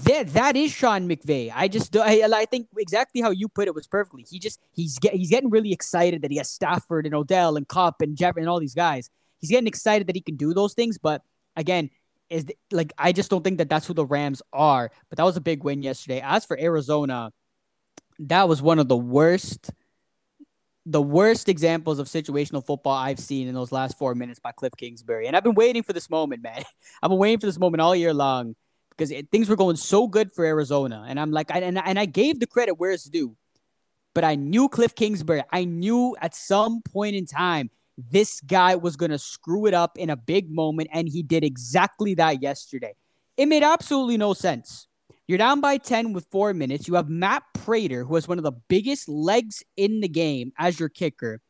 that is Sean McVay. I just I, I think exactly how you put it was perfectly. He just he's get, he's getting really excited that he has Stafford and Odell and Kupp and Jeff and all these guys. He's getting excited that he can do those things, but again, Is the, like I just don't think that that's who the Rams are. But that was a big win yesterday. As for Arizona, that was one of the worst, the worst examples of situational football I've seen in those last four minutes by Kliff Kingsbury. And I've been waiting for this moment, man. I've been waiting for this moment all year long because it, things were going so good for Arizona, and I'm like, I, and and I gave the credit where it's due, but I knew Kliff Kingsbury. I knew at some point in time, this guy was going to screw it up in a big moment, and he did exactly that yesterday. It made absolutely no sense. You're down by ten with four minutes. You have Matt Prater, who has one of the biggest legs in the game as your kicker.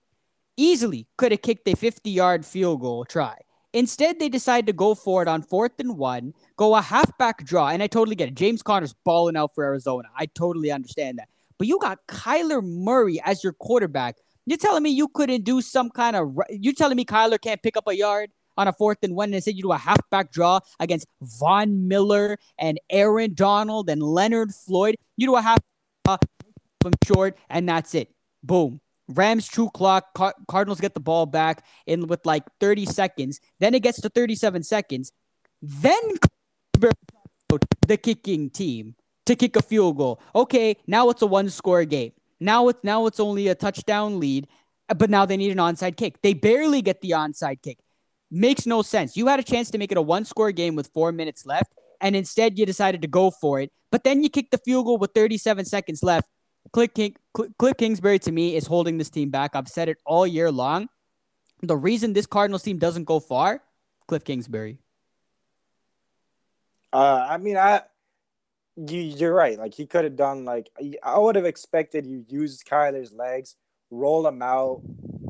Easily could have kicked a fifty-yard field goal try. Instead, they decide to go for it on fourth and one, go a halfback draw, and I totally get it. James Conner's balling out for Arizona. I totally understand that. But you got Kyler Murray as your quarterback. You're telling me you couldn't do some kind of – you're telling me Kyler can't pick up a yard on a fourth and one, and instead you do a halfback draw against Von Miller and Aaron Donald and Leonard Floyd. You do a halfback draw from short, and that's it. Boom. Rams true clock. Car- Cardinals get the ball back in with like thirty seconds. Then it gets to thirty-seven seconds. Then the kicking team to kick a field goal. Okay, now it's a one-score game. Now it's now it's only a touchdown lead, but now they need an onside kick. They barely get the onside kick. Makes no sense. You had a chance to make it a one-score game with four minutes left, and instead you decided to go for it. But then you kick the field goal with thirty-seven seconds left. Kliff King, Kliff Kingsbury, to me, is holding this team back. I've said it all year long. The reason this Cardinals team doesn't go far, Kliff Kingsbury. Uh, I mean, I... You, you're right. Like, he could have done, like, I would have expected you use Kyler's legs, roll him out,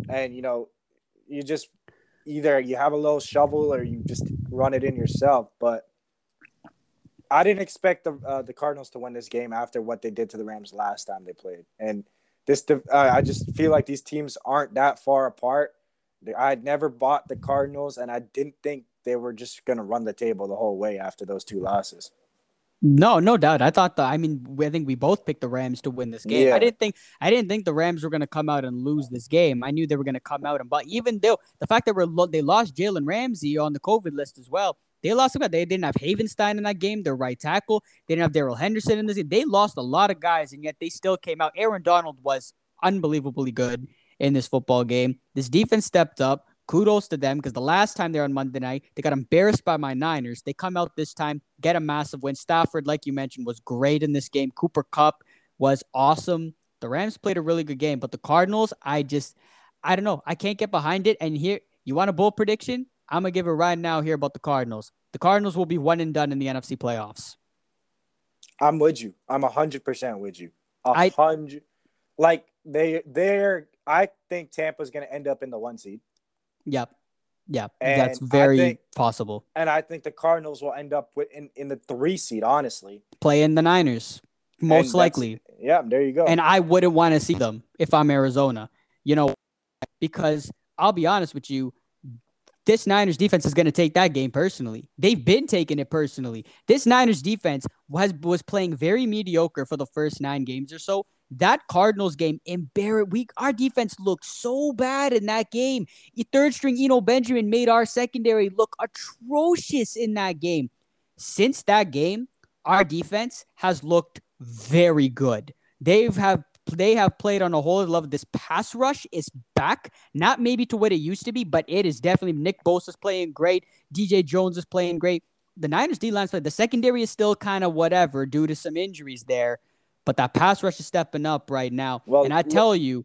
and, you know, you just either you have a little shovel or you just run it in yourself. But I didn't expect the uh, the Cardinals to win this game after what they did to the Rams last time they played. And this, uh, I just feel like these teams aren't that far apart. I had never bought the Cardinals, and I didn't think they were just going to run the table the whole way after those two losses. No, no doubt. I thought the. I mean, I think we both picked the Rams to win this game. Yeah. I didn't think. I didn't think the Rams were going to come out and lose this game. I knew they were going to come out and. But even though the fact that we're lo- they lost Jalen Ramsey on the COVID list as well. They lost about. They didn't have Havenstein in that game, their right tackle. They didn't have Daryl Henderson in this game. They lost a lot of guys, and yet they still came out. Aaron Donald was unbelievably good in this football game. This defense stepped up. Kudos to them, because the last time they were on Monday night, they got embarrassed by my Niners. They come out this time, get a massive win. Stafford, like you mentioned, was great in this game. Cooper Kupp was awesome. The Rams played a really good game, but the Cardinals, I just, I don't know. I can't get behind it. And here, you want a bold prediction? I'm going to give it right now here about the Cardinals. The Cardinals will be one and done in the N F C playoffs. I'm with you. I'm one hundred percent with you. A hundred, like, they, they're, I think Tampa's going to end up in the one seed. Yep. Yep. And that's very think, possible. And I think the Cardinals will end up with in, in the three seed, honestly. Playing the Niners, most likely. Yeah, there you go. And I wouldn't want to see them if I'm Arizona, you know, because I'll be honest with you. This Niners defense is going to take that game personally. They've been taking it personally. This Niners defense was, was playing very mediocre for the first nine games or so. That Cardinals game, embarrassed. We our defense looked so bad in that game. Third string Eno Benjamin made our secondary look atrocious in that game. Since that game, our defense has looked very good. They've have they have played on a whole level. This pass rush is back, not maybe to what it used to be, but it is definitely. Nick Bosa is playing great. D J Jones is playing great. The Niners D-line's played. The secondary is still kind of whatever due to some injuries there. But that pass rush is stepping up right now. Well, and I tell you,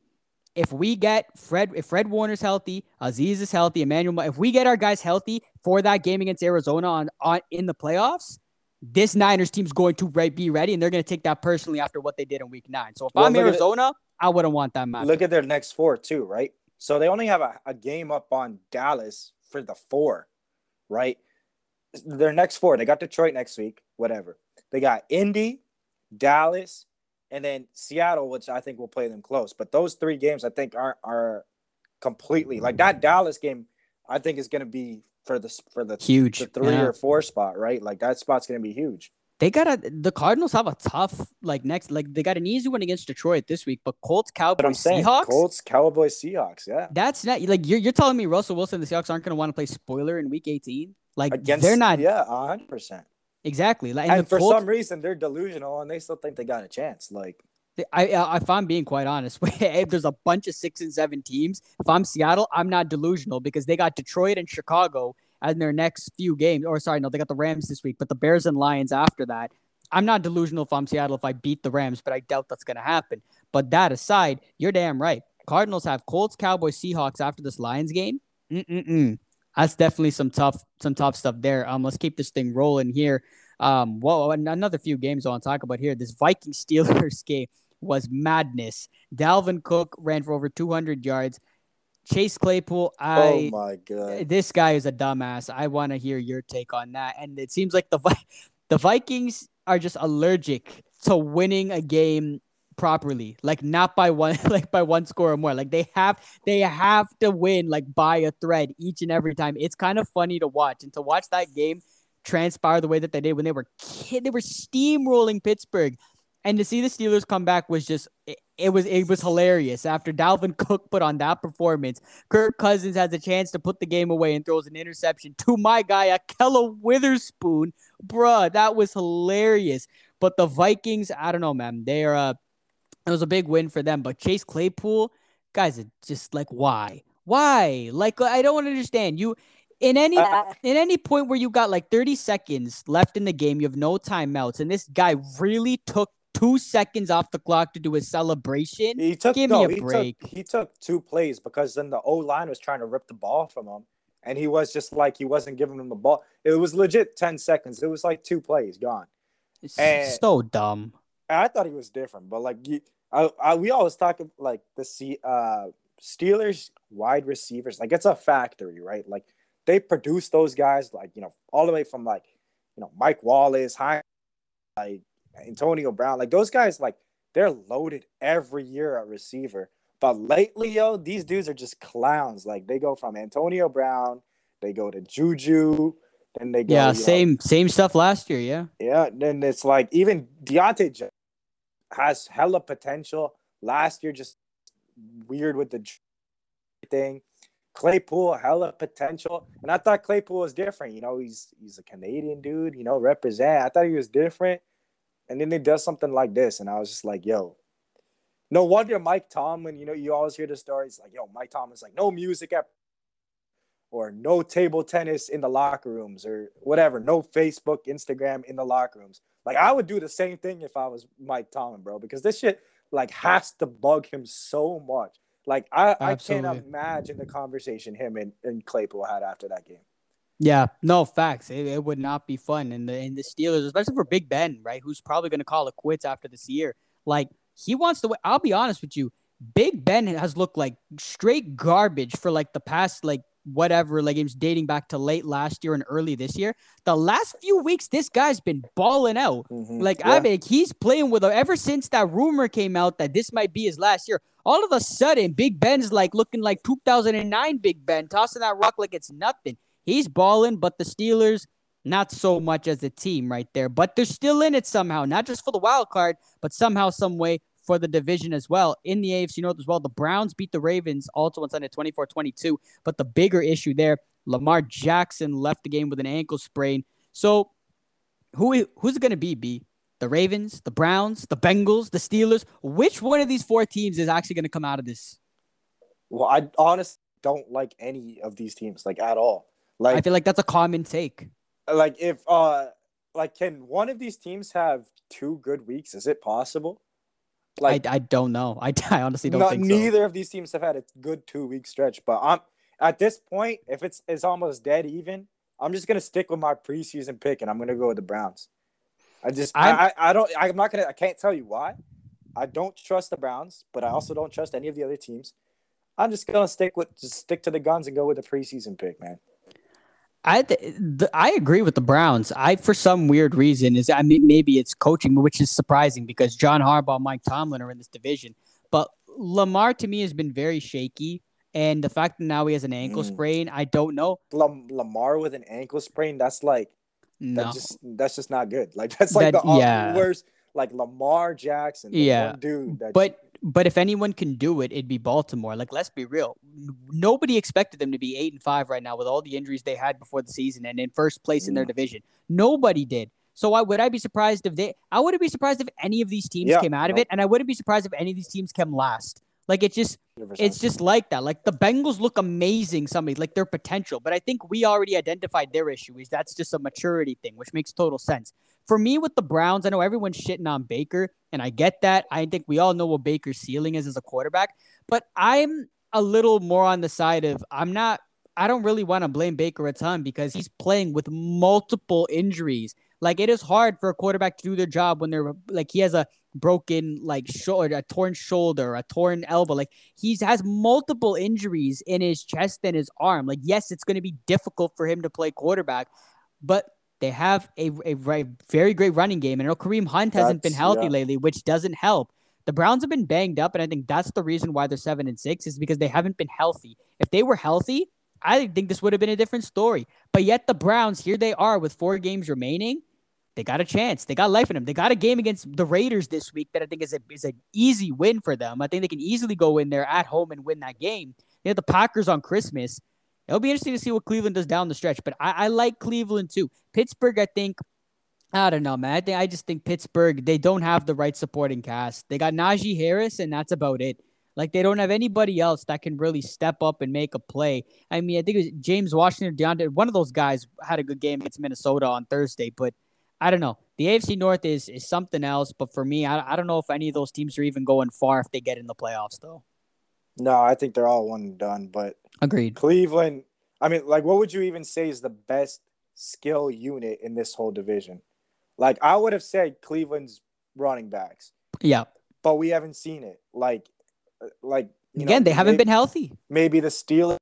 if we get Fred, if Fred Warner's healthy, Aziz is healthy, Emmanuel, if we get our guys healthy for that game against Arizona on, on in the playoffs, this Niners team's going to be ready, and they're going to take that personally after what they did in week nine. So if well, I'm Arizona, I wouldn't want that match. Look at their next four too, right? So they only have a, a game up on Dallas for the four, right? Their next four, they got Detroit next week, whatever. They got Indy, Dallas, and then Seattle, which I think will play them close. But those three games, I think, are are completely – like that Dallas game, I think, is going to be for the for the, huge. the three yeah. or four spot, right? Like that spot's going to be huge. They got a – the Cardinals have a tough, like, next – like, they got an easy one against Detroit this week. But Colts, Cowboys, but I'm saying, Seahawks? Colts, Cowboys, Seahawks, yeah. That's not – like, you're, you're telling me Russell Wilson and the Seahawks aren't going to want to play spoiler in week eighteen? Like, against, they're not – yeah, one hundred percent. Exactly, like, and, and for Colts, some reason they're delusional and they still think they got a chance. Like, I, I if I'm being quite honest, if there's a bunch of six and seven teams, if I'm Seattle, I'm not delusional because they got Detroit and Chicago in their next few games. Or sorry, no, they got the Rams this week, but the Bears and Lions after that. I'm not delusional if I'm Seattle if I beat the Rams, but I doubt that's going to happen. But that aside, you're damn right. Cardinals have Colts, Cowboys, Seahawks after this Lions game. Mm-mm-mm. That's definitely some tough, some tough stuff there. Um, let's keep this thing rolling here. Um, whoa, another few games I want to talk about here. This Viking Steelers game was madness. Dalvin Cook ran for over two hundred yards. Chase Claypool, I. Oh my God. This guy is a dumbass. I want to hear your take on that. And it seems like the the Vikings are just allergic to winning a game properly, like not by one, like by one score or more. Like they have, they have to win like by a thread each and every time. It's kind of funny to watch and to watch that game transpire the way that they did when they were kid, they were steamrolling Pittsburgh, and to see the Steelers come back was just it, it was it was hilarious. After Dalvin Cook put on that performance, Kirk Cousins has a chance to put the game away and throws an interception to my guy Akella Witherspoon, bruh. That was hilarious. But the Vikings, I don't know, man. They are. Uh, It was a big win for them, but Chase Claypool, guys, it's just like why, why? Like I don't understand. You in any uh, in any point where you got like thirty seconds left in the game, you have no timeouts, and this guy really took two seconds off the clock to do his celebration. He took give no, me a he break. Took, he took two plays because then the O line was trying to rip the ball from him, and he was just like he wasn't giving him the ball. It was legit ten seconds. It was like two plays gone. It's and- so dumb. I thought he was different, but like you, I, I, we always talk like the C, uh, Steelers wide receivers, like it's a factory, right? Like they produce those guys, like you know, all the way from like you know Mike Wallace, high, like Antonio Brown, like those guys, like they're loaded every year at receiver. But lately, yo, these dudes are just clowns. Like they go from Antonio Brown, they go to Juju, Then they go, yeah, same uh, same stuff last year, yeah. Yeah, then it's like even Deontay has hella potential. Last year, just weird with the thing. Claypool, hella potential. And I thought Claypool was different. You know, he's he's a Canadian dude, you know, represent. I thought he was different. And then he does something like this. And I was just like, yo. No wonder Mike Tomlin, you know, you always hear the stories like, yo, Mike Tomlin's like, no music at or no table tennis in the locker rooms or whatever. No Facebook, Instagram in the locker rooms. Like, I would do the same thing if I was Mike Tomlin, bro, because this shit, like, has to bug him so much. Like, I, I cannot imagine the conversation him and, and Claypool had after that game. Yeah, no, facts. It, it would not be fun. And the, and the Steelers, especially for Big Ben, right, who's probably going to call it quits after this year. Like, he wants to – I'll be honest with you. Big Ben has looked like straight garbage for, like, the past, like, whatever, like, games dating back to late last year and early this year. The last few weeks, this guy's been balling out. Mm-hmm. Like, yeah. I mean, he's playing with – ever since that rumor came out that this might be his last year, all of a sudden, Big Ben's, like, looking like two thousand nine Big Ben, tossing that rock like it's nothing. He's balling, but the Steelers, not so much as a team right there. But they're still in it somehow, not just for the wild card, but somehow, some way for the division as well. In the A F C North as well, the Browns beat the Ravens also on Sunday twenty-four twenty-two. But the bigger issue there, Lamar Jackson left the game with an ankle sprain. So who who's it going to be, B? The Ravens, the Browns, the Bengals, the Steelers? Which one of these four teams is actually going to come out of this? Well, I honestly don't like any of these teams, like, at all. Like, I feel like that's a common take. Like, if uh, like, can one of these teams have two good weeks? Is it possible? Like, I, I don't know. I, I honestly don't no, think so. Neither of these teams have had a good two week stretch. But I'm at this point, if it's it's almost dead even, I'm just gonna stick with my preseason pick, and I'm gonna go with the Browns. I just I, I I don't I'm not gonna I can't tell you why. I don't trust the Browns, but I also don't trust any of the other teams. I'm just gonna stick with just stick to the guns and go with the preseason pick, man. I th- the, I agree with the Browns. I, for some weird reason, is I mean, maybe it's coaching, which is surprising because John Harbaugh and Mike Tomlin are in this division. But Lamar, to me, has been very shaky. And the fact that now he has an ankle mm. sprain, I don't know. Lam- Lamar with an ankle sprain, that's like no. that's, just, that's just not good. Like That's like that, the yeah. worst. Like Lamar Jackson. Yeah. One dude that but – But if anyone can do it, it'd be Baltimore. Like, let's be real. Nobody expected them to be eight and five right now with all the injuries they had before the season and in first place yeah. in their division. Nobody did. So I, would I be surprised if they – I wouldn't be surprised if any of these teams yeah, came out no. of it, and I wouldn't be surprised if any of these teams came last. Like, it's just – it's just like that. Like, the Bengals look amazing, somebody, like their potential. But I think we already identified their issue is that's just a maturity thing, which makes total sense. For me, with the Browns, I know everyone's shitting on Baker, and I get that. I think we all know what Baker's ceiling is as a quarterback. But I'm a little more on the side of I'm not – I don't really want to blame Baker a ton because he's playing with multiple injuries. Like, it is hard for a quarterback to do their job when they're – like, he has a broken, like, shoulder, a torn shoulder, a torn elbow. Like, he has multiple injuries in his chest and his arm. Like, yes, it's going to be difficult for him to play quarterback, but – they have a, a, a very great running game. I know Kareem Hunt hasn't that's, been healthy yeah. lately, which doesn't help. The Browns have been banged up, and I think that's the reason why they're seven and six is because they haven't been healthy. If they were healthy, I think this would have been a different story. But yet the Browns, here they are with four games remaining. They got a chance. They got life in them. They got a game against the Raiders this week that I think is a, is an easy win for them. I think they can easily go in there at home and win that game. They have the Packers on Christmas. It'll be interesting to see what Cleveland does down the stretch, but I, I like Cleveland too. Pittsburgh, I think, I don't know, man. I think I just think Pittsburgh, they don't have the right supporting cast. They got Najee Harris, and that's about it. Like, they don't have anybody else that can really step up and make a play. I mean, I think it was James Washington, DeAndre, one of those guys had a good game against Minnesota on Thursday, but I don't know. The A F C North is is something else, but for me, I, I don't know if any of those teams are even going far if they get in the playoffs, though. No, I think they're all one and done, but agreed. Cleveland, I mean, like, what would you even say is the best skill unit in this whole division? Like, I would have said Cleveland's running backs. Yeah. But we haven't seen it. Like, like you again, know, they haven't maybe, been healthy. Maybe the Steelers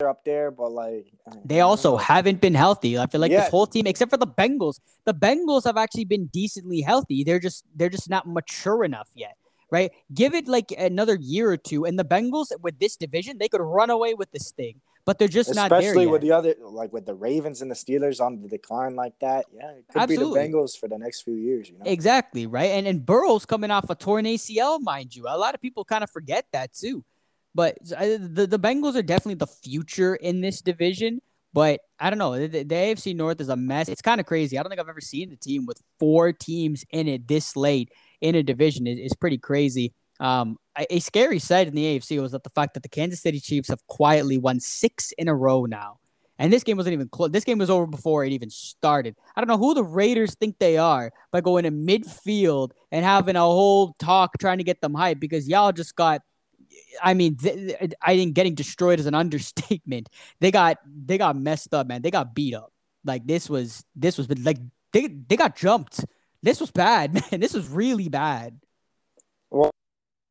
are up there, but, like. They also haven't been healthy. I feel like yeah. this whole team, except for the Bengals, the Bengals have actually been decently healthy. They're just They're just not mature enough yet. Right? Give it like another year or two. And the Bengals with this division, they could run away with this thing. but they're just Especially not there Especially with yet. the other, like with the Ravens and the Steelers on the decline like that. Yeah, it could Absolutely. be the Bengals for the next few years. You know? Exactly, right? And and Burrow's coming off a torn A C L, mind you. A lot of people kind of forget that too. But the, the Bengals are definitely the future in this division. But I don't know. The, the A F C North is a mess. It's kind of crazy. I don't think I've ever seen a team with four teams in it this late in a division. It, it's pretty crazy. Um, a scary sight in the A F C was that the fact that the Kansas City Chiefs have quietly won six in a row now. And this game wasn't even close. This game was over before it even started. I don't know who the Raiders think they are by going to midfield and having a whole talk trying to get them hyped, because y'all just got, I mean, th- th- I think getting destroyed is an understatement. They got, they got messed up, man. They got beat up. Like this was, this was like, they, they got jumped. This was bad, man. This was really bad. Well,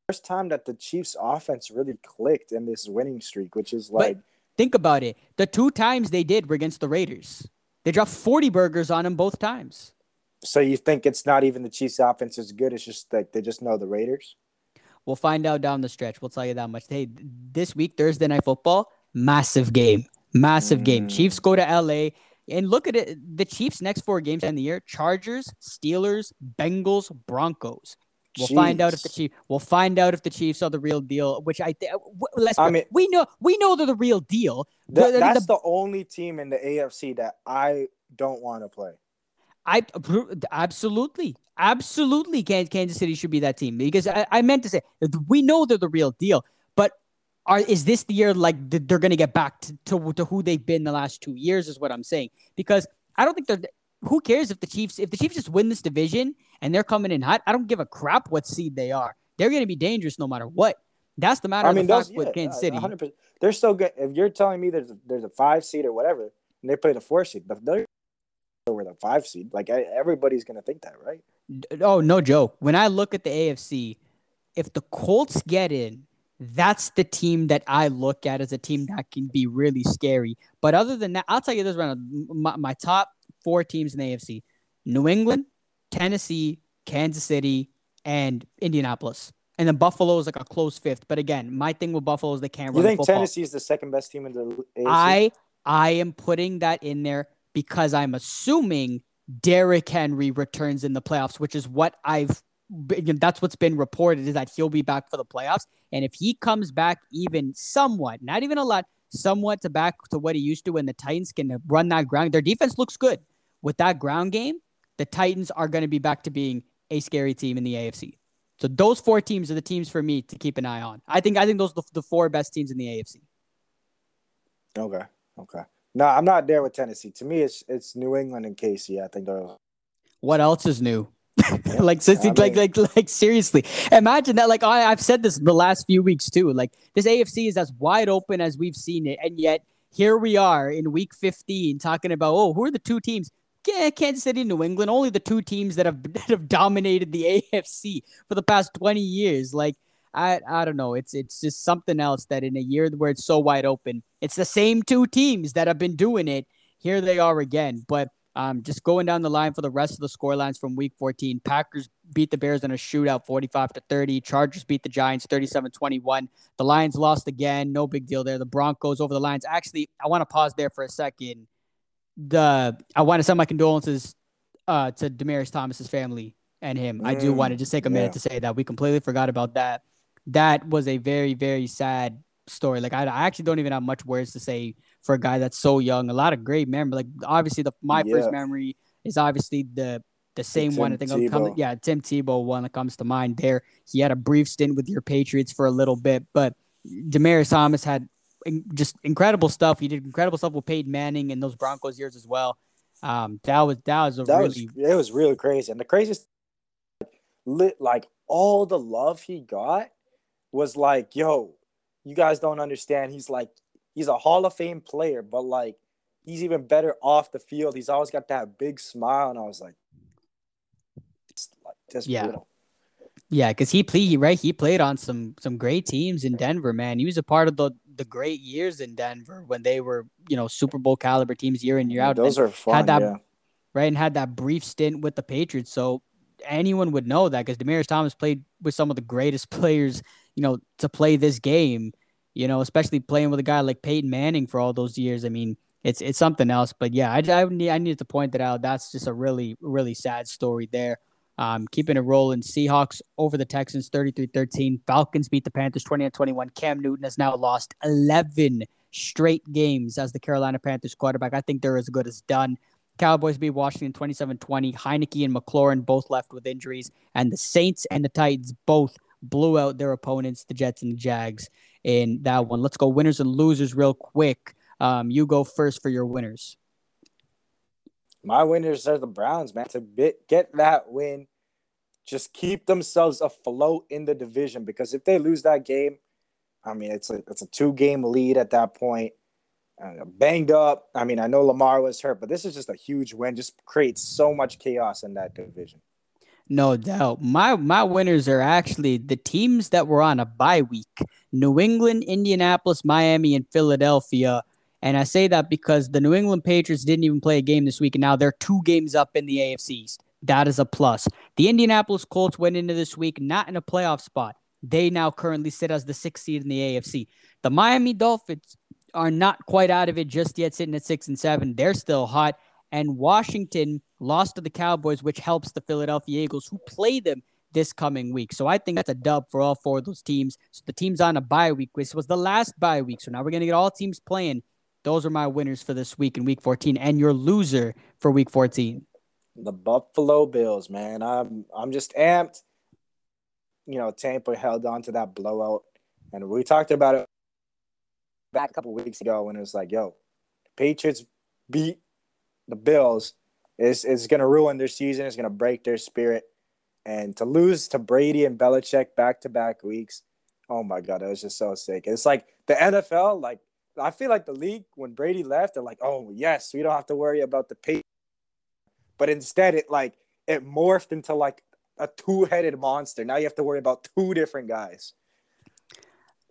first time that the Chiefs offense really clicked in this winning streak, which is like, but think about it. The two times they did were against the Raiders. They dropped forty burgers on them both times. So you think it's not even the Chiefs offense is good. It's just like, they just know the Raiders. We'll find out down the stretch. We'll tell you that much. Hey, this week, Thursday Night Football, massive game, massive mm. game. Chiefs go to L A. And look at it. The Chiefs' next four games in the year: Chargers, Steelers, Bengals, Broncos. We'll Jeez. find out if the Chiefs. We'll find out if the Chiefs are the real deal. Which I, th- let's. I mean, we know we know they're the real deal. Th- that's the, the only team in the A F C that I don't want to play. I absolutely, absolutely, Kansas City should be that team, because I, I meant to say we know they're the real deal. But are is this the year like they're going to get back to, to to who they've been the last two years? Is what I'm saying, because I don't think they're. Who cares if the Chiefs, if the Chiefs just win this division and they're coming in hot, I don't give a crap what seed they are. They're going to be dangerous no matter what. That's the matter I mean, of the fact yeah, with Kansas City. one hundred percent They're still good. If you're telling me there's a, there's a five seed or whatever, and they play the four seed, but they're over the five seed. Like everybody's going to think that, right? Oh, no joke. When I look at the A F C, if the Colts get in, that's the team that I look at as a team that can be really scary. But other than that, I'll tell you this right now, my, my top four teams in the A F C: New England, Tennessee, Kansas City, and Indianapolis. And then Buffalo is like a close fifth. But again, my thing with Buffalo is they can't run the football. You think Tennessee is the second best team in the A F C? I, I am putting that in there because I'm assuming Derrick Henry returns in the playoffs, which is what I've – that's what's been reported, is that he'll be back for the playoffs. And if he comes back even somewhat, not even a lot, somewhat to back to what he used to when the Titans can run that ground, their defense looks good. With that ground game, the Titans are going to be back to being a scary team in the A F C. So those four teams are the teams for me to keep an eye on. I think I think those are the, the four best teams in the A F C. Okay, okay. No, I'm not there with Tennessee. To me, it's it's New England and K C. I think those. What else is new? like, since, I mean, like, like, like, seriously, imagine that. Like, I, I've said this the last few weeks too. Like, this A F C is as wide open as we've seen it, and yet here we are in Week fifteen talking about, oh, who are the two teams? Yeah, Kansas City and New England, only the two teams that have that have dominated the A F C for the past twenty years. Like, I I don't know. It's it's just something else that in a year where it's so wide open, it's the same two teams that have been doing it. Here they are again. But um, just going down the line for the rest of the scorelines from Week fourteen, Packers beat the Bears in a shootout forty-five to thirty. Chargers beat the Giants thirty-seven twenty-one. The Lions lost again. No big deal there. The Broncos over the Lions. Actually, I want to pause there for a second. The I want to send my condolences uh, to Demaryius Thomas's family and him. Mm, I do want to just take a minute yeah. to say that we completely forgot about that. That was a very, very sad story. Like I, I actually don't even have much words to say for a guy that's so young. A lot of great memories. Like obviously, the my yeah. first memory is obviously the the same Tim one. I think I'm coming, yeah, Tim Tebow one that comes to mind. There, he had a brief stint with your Patriots for a little bit, but Demaryius Thomas had. Just incredible stuff. He did incredible stuff with Peyton Manning and those Broncos years as well. Um, that was that was a that really was, it was really crazy. And the craziest, lit like all the love he got was like, yo, you guys don't understand. He's like, he's a Hall of Fame player, but like, he's even better off the field. He's always got that big smile, and I was like, just, like, just yeah. brutal. Yeah, because he played right. He played on some some great teams in Denver, man. He was a part of the, the great years in Denver when they were, you know, Super Bowl caliber teams year in year out. Those are fun, had that, yeah. Right, and had that brief stint with the Patriots. So anyone would know that because Demaryius Thomas played with some of the greatest players, you know, to play this game. you know, especially playing with a guy like Peyton Manning for all those years. I mean, it's it's something else. But yeah, I, I, I needed to point that out. That's just a really, really sad story there. Um, keeping it rolling, Seahawks over the Texans thirty-three thirteen. Falcons beat the Panthers twenty to twenty-one. Cam Newton has now lost eleven straight games as the Carolina Panthers quarterback. I think they're as good as done. Cowboys beat Washington twenty-seven twenty. Heineke and McLaurin both left with injuries. And the Saints and the Titans both blew out their opponents, the Jets and the Jags, in that one. Let's go winners and losers real quick. Um, you go first for your winners. My winners are the Browns, man. To get that win, just keep themselves afloat in the division, because if they lose that game, I mean, it's a, it's a two-game lead at that point. Uh, banged up. I mean, I know Lamar was hurt, but this is just a huge win. Just creates so much chaos in that division. No doubt. My my winners are actually the teams that were on a bye week. New England, Indianapolis, Miami, and Philadelphia. And I say that because the New England Patriots didn't even play a game this week, and now they're two games up in the A F C East. That is a plus. The Indianapolis Colts went into this week not in a playoff spot. They now currently sit as the sixth seed in the A F C. The Miami Dolphins are not quite out of it just yet, sitting at six and seven. They're still hot. And Washington lost to the Cowboys, which helps the Philadelphia Eagles, who play them this coming week. So I think that's a dub for all four of those teams. So the teams on a bye week, which was the last bye week. So now we're going to get all teams playing. Those are my winners for this week in Week fourteen, and your loser for Week fourteen. The Buffalo Bills, man. I'm I'm just amped. You know, Tampa held on to that blowout, and we talked about it back a couple weeks ago when it was like, yo, the Patriots beat the Bills. It's, it's going to ruin their season. It's going to break their spirit. And to lose to Brady and Belichick back-to-back weeks, oh, my God, that was just so sick. It's like the N F L, like, I feel like the league, when Brady left, they're like, oh, yes, we don't have to worry about the Patriots. But instead, it like it morphed into like a two-headed monster. Now you have to worry about two different guys.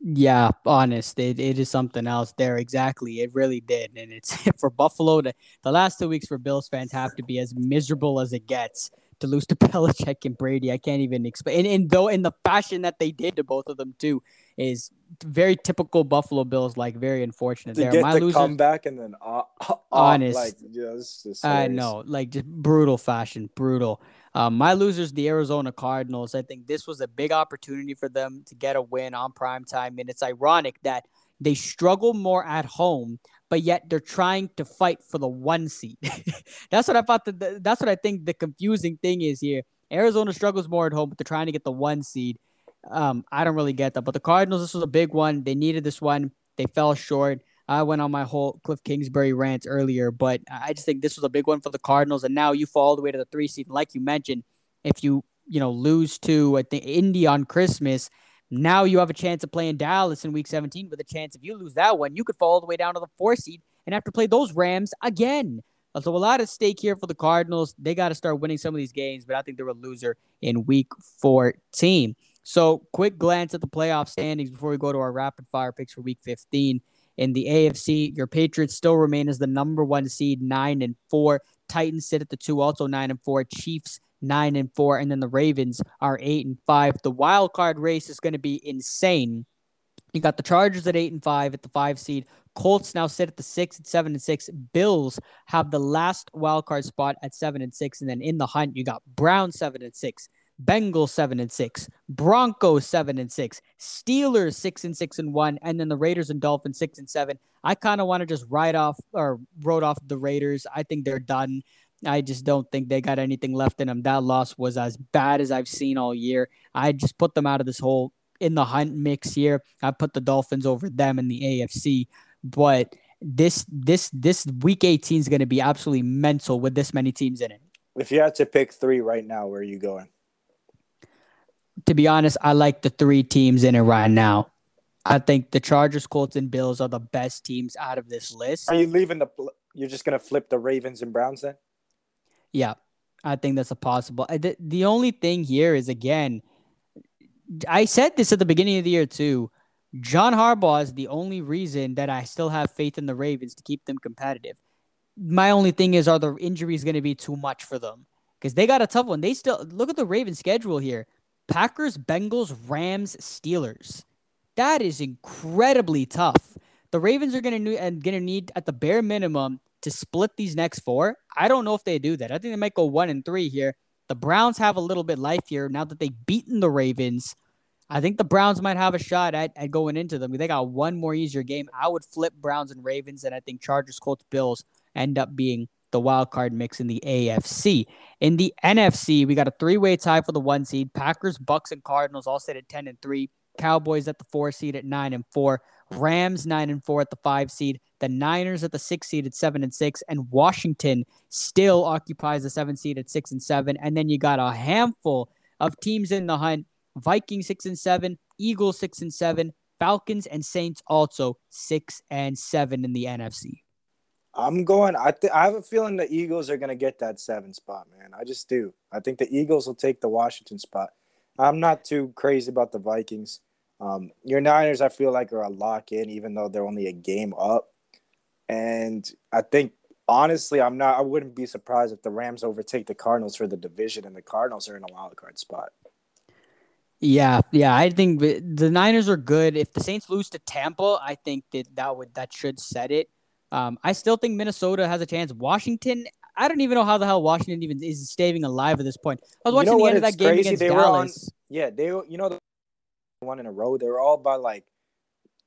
Yeah, honest. It, it is something else there. Exactly. It really did. And it's for Buffalo, to, the last two weeks for Bills fans have to be as miserable as it gets to lose to Belichick and Brady. I can't even explain. And, and though in the fashion that they did to both of them, too, is very typical Buffalo Bills, like very unfortunate. To there. Get my the losers, comeback and then uh, uh, honest. Like, yeah, this is I know, like just brutal fashion, brutal. Um, my losers, the Arizona Cardinals. I think this was a big opportunity for them to get a win on primetime. And it's ironic that they struggle more at home, but yet they're trying to fight for the one seed. That's what I thought. The, that's what I think the confusing thing is here. Arizona struggles more at home, but they're trying to get the one seed. Um, I don't really get that. But the Cardinals, this was a big one. They needed this one. They fell short. I went on my whole Kliff Kingsbury rant earlier, but I just think this was a big one for the Cardinals. And now you fall all the way to the three seed. Like you mentioned, if you, you know, lose to at the Indy on Christmas, now you have a chance of playing Dallas in Week seventeen with a chance. If you lose that one, you could fall all the way down to the four seed and have to play those Rams again. So a lot at stake here for the Cardinals. They got to start winning some of these games, but I think they're a loser in Week fourteen. So quick glance at the playoff standings before we go to our rapid fire picks for Week fifteen. In the A F C, your Patriots still remain as the number one seed, nine and four. Titans sit at the two, also nine and four. Chiefs nine and four, and then the Ravens are eight and five. The wild card race is going to be insane. You got the Chargers at eight and five at the five seed. Colts now sit at the six at seven and six. Bills have the last wild card spot at seven and six, and then in the hunt you got Browns seven and six. Bengals seven and six, Broncos seven and six, Steelers six and six and one, and then the Raiders and Dolphins six and seven. I kind of want to just write off or wrote off the Raiders. I think they're done. I just don't think they got anything left in them. That loss was as bad as I've seen all year. I just put them out of this whole in the hunt mix here. I put the Dolphins over them in the A F C, but this this this Week eighteen is going to be absolutely mental with this many teams in it. If you had to pick three right now, where are you going? To be honest, I like the three teams in it right now. I think the Chargers, Colts, and Bills are the best teams out of this list. Are you leaving the – you're just going to flip the Ravens and Browns then? Yeah, I think that's a possible. The, the only thing here is, again, I said this at the beginning of the year too. John Harbaugh is the only reason that I still have faith in the Ravens to keep them competitive. My only thing is, are the injuries going to be too much for them? Because they got a tough one. They still – look at the Ravens' schedule here. Packers, Bengals, Rams, Steelers. that is incredibly tough. The Ravens are going to and going to need at the bare minimum to split these next four. I don't know if they do that. I think they might go one and three here. The Browns have a little bit life here now that they've beaten the Ravens. I think the Browns might have a shot at, at going into them. They got one more easier game. I would flip Browns and Ravens, and I think Chargers, Colts, Bills end up being the wild card mix in the A F C. In the N F C, we got a three-way tie for the one seed. Packers, Bucks, and Cardinals all sit at ten and three. Cowboys at the four seed at nine and four. Rams nine and four at the five seed. The Niners at the six seed at seven and six, and Washington still occupies the seven seed at six and seven. And then you got a handful of teams in the hunt. Vikings six and seven, Eagles six and seven, Falcons and Saints also six and seven in the N F C. I'm going. I th- I have a feeling the Eagles are going to get that seven spot, man. I just do. I think the Eagles will take the Washington spot. I'm not too crazy about the Vikings. Um, your Niners, I feel like, are a lock in, even though they're only a game up. And I think, honestly, I'm not. I wouldn't be surprised if the Rams overtake the Cardinals for the division, and the Cardinals are in a wild card spot. Yeah, yeah, I think the Niners are good. If the Saints lose to Tampa, I think that that would that should set it. Um, I still think Minnesota has a chance. Washington, I don't even know how the hell Washington even is staying alive at this point. I was watching you know the end of that game crazy? against they Dallas. On, yeah, they you know the one in a row. They were all by like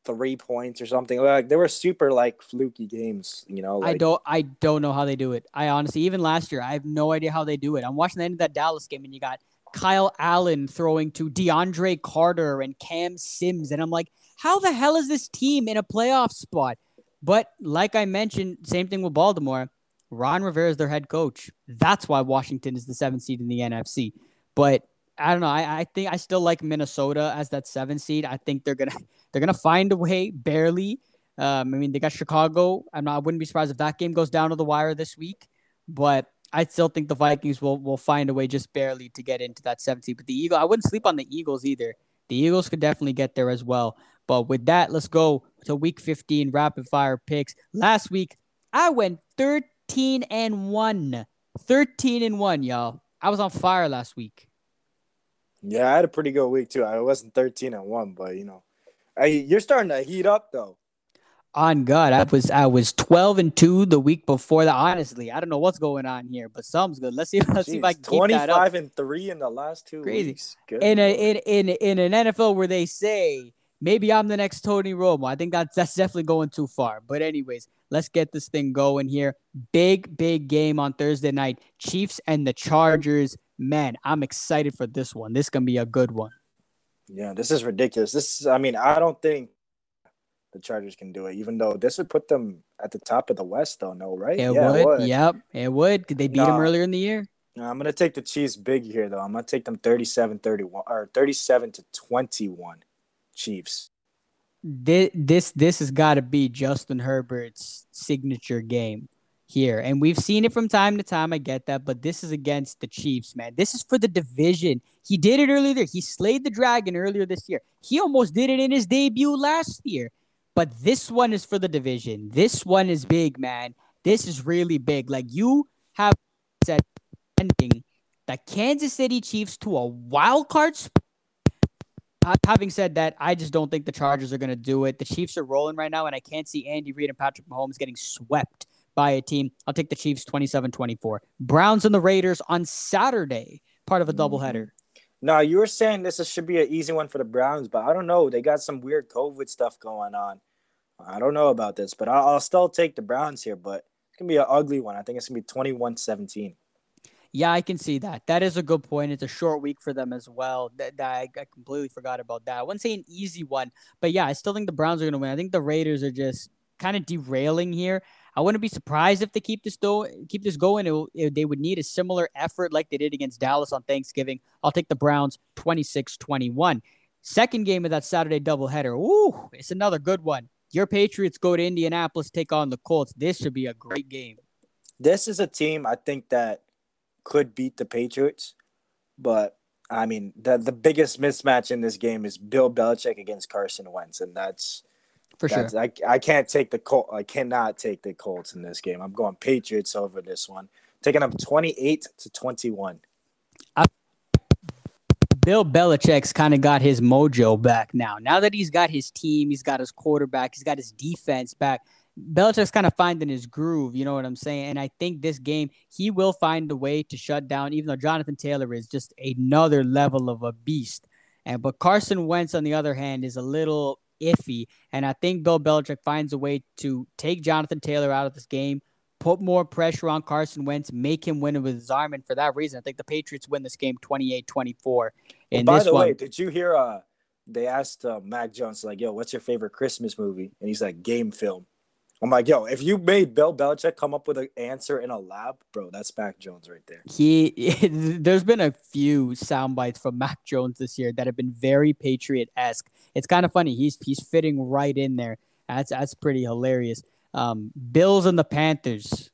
three points or something. Like they were super like fluky games. You know, like, I don't I don't know how they do it. I honestly, even last year, I have no idea how they do it. I'm watching the end of that Dallas game, and you got Kyle Allen throwing to DeAndre Carter and Cam Sims. And I'm like, how the hell is this team in a playoff spot? But like I mentioned, same thing with Baltimore. Ron Rivera is their head coach. That's why Washington is the seventh seed in the N F C. But I don't know. I, I think I still like Minnesota as that seventh seed. I think they're going to they're gonna find a way, barely. Um, I mean, they got Chicago. I'm not, I wouldn't be surprised if that game goes down to the wire this week. But I still think the Vikings will will find a way just barely to get into that seventh seed. But the Eagles, I wouldn't sleep on the Eagles either. The Eagles could definitely get there as well. But with that, let's go to Week fifteen rapid fire picks. Last week, I went thirteen and one, thirteen and one, y'all. I was on fire last week. Yeah, I had a pretty good week too. I wasn't thirteen and one, but you know, I, you're starting to heat up though. On God, I was I was twelve and two the week before that. Honestly, I don't know what's going on here, but something's good. Let's see. Let's Jeez, see if I can keep that up. Twenty-five and three in the last two Crazy. weeks. Good. In a in in in an N F L where they say maybe I'm the next Tony Romo. I think that's that's definitely going too far. But anyways, let's get this thing going here. Big big game on Thursday night. Chiefs and the Chargers. Man, I'm excited for this one. This is gonna be a good one. Yeah, this is ridiculous. This is, I mean, I don't think the Chargers can do it, even though this would put them at the top of the West, though, no, right? It, yeah, would. it would. Yep, it would. Could they beat nah, them earlier in the year? Nah, I'm going to take the Chiefs big here, though. I'm going to take them thirty-seven thirty-one or thirty-seven to twenty-one Chiefs. This this, this has got to be Justin Herbert's signature game here. And we've seen it from time to time. I get that. But this is against the Chiefs, man. This is for the division. He did it earlier there. He slayed the dragon earlier this year. He almost did it in his debut last year. But this one is for the division. This one is big, man. This is really big. Like, you have said ending the Kansas City Chiefs to a wild card spot. Having said that, I just don't think the Chargers are going to do it. The Chiefs are rolling right now, and I can't see Andy Reid and Patrick Mahomes getting swept by a team. I'll take the Chiefs twenty-seven twenty-four. Browns and the Raiders on Saturday, part of a doubleheader. No, you were saying this should be an easy one for the Browns, but I don't know. They got some weird COVID stuff going on. I don't know about this, but I'll, I'll still take the Browns here, but it's going to be an ugly one. I think it's going to be twenty-one seventeen. Yeah, I can see that. That is a good point. It's a short week for them as well. That, that I, I completely forgot about that. I wouldn't say an easy one, but yeah, I still think the Browns are going to win. I think the Raiders are just kind of derailing here. I wouldn't be surprised if they keep this do- keep this going. It, it, they would need a similar effort like they did against Dallas on Thanksgiving. I'll take the Browns twenty-six twenty-one. Second game of that Saturday doubleheader. Ooh, it's another good one. Your Patriots go to Indianapolis, take on the Colts. This should be a great game. This is a team I think that could beat the Patriots. But, I mean, the, the biggest mismatch in this game is Bill Belichick against Carson Wentz, and that's – For That's, sure. I, I can't take the Colts. I cannot take the Colts in this game. I'm going Patriots over this one. Taking them twenty-eight to twenty-one. I, Bill Belichick's kind of got his mojo back now. Now that he's got his team, he's got his quarterback, he's got his defense back, Belichick's kind of finding his groove, you know what I'm saying? And I think this game, he will find a way to shut down, even though Jonathan Taylor is just another level of a beast. And But Carson Wentz, on the other hand, is a little iffy. And I think Bill Belichick finds a way to take Jonathan Taylor out of this game, put more pressure on Carson Wentz, make him win with his arm. And for that reason, I think the Patriots win this game twenty-eight twenty-four. And by the way, did you hear uh, they asked uh, Mac Jones, like, yo, what's your favorite Christmas movie? And he's like, game film. I'm like, yo, if you made Bill Belichick come up with an answer in a lab, bro, that's Mac Jones right there. He, there's been a few sound bites from Mac Jones this year that have been very Patriot-esque. It's kind of funny. He's he's fitting right in there. That's that's pretty hilarious. Um, Bills and the Panthers.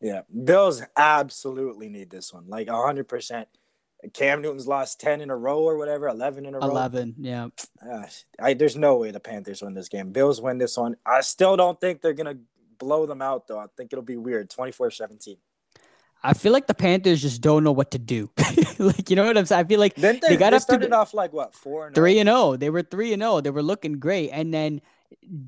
Yeah, Bills absolutely need this one, like one hundred percent. Cam Newton's lost ten in a row or whatever, eleven in a row. eleven, yeah. Uh, I, there's no way the Panthers win this game. Bills win this one. I still don't think they're going to blow them out, though. I think it'll be weird, twenty-four seventeen. I feel like the Panthers just don't know what to do. Like, you know what I'm saying? I feel like they, they got they up started to, off like, what, four and oh? three and oh. They were three and oh. They were looking great. And then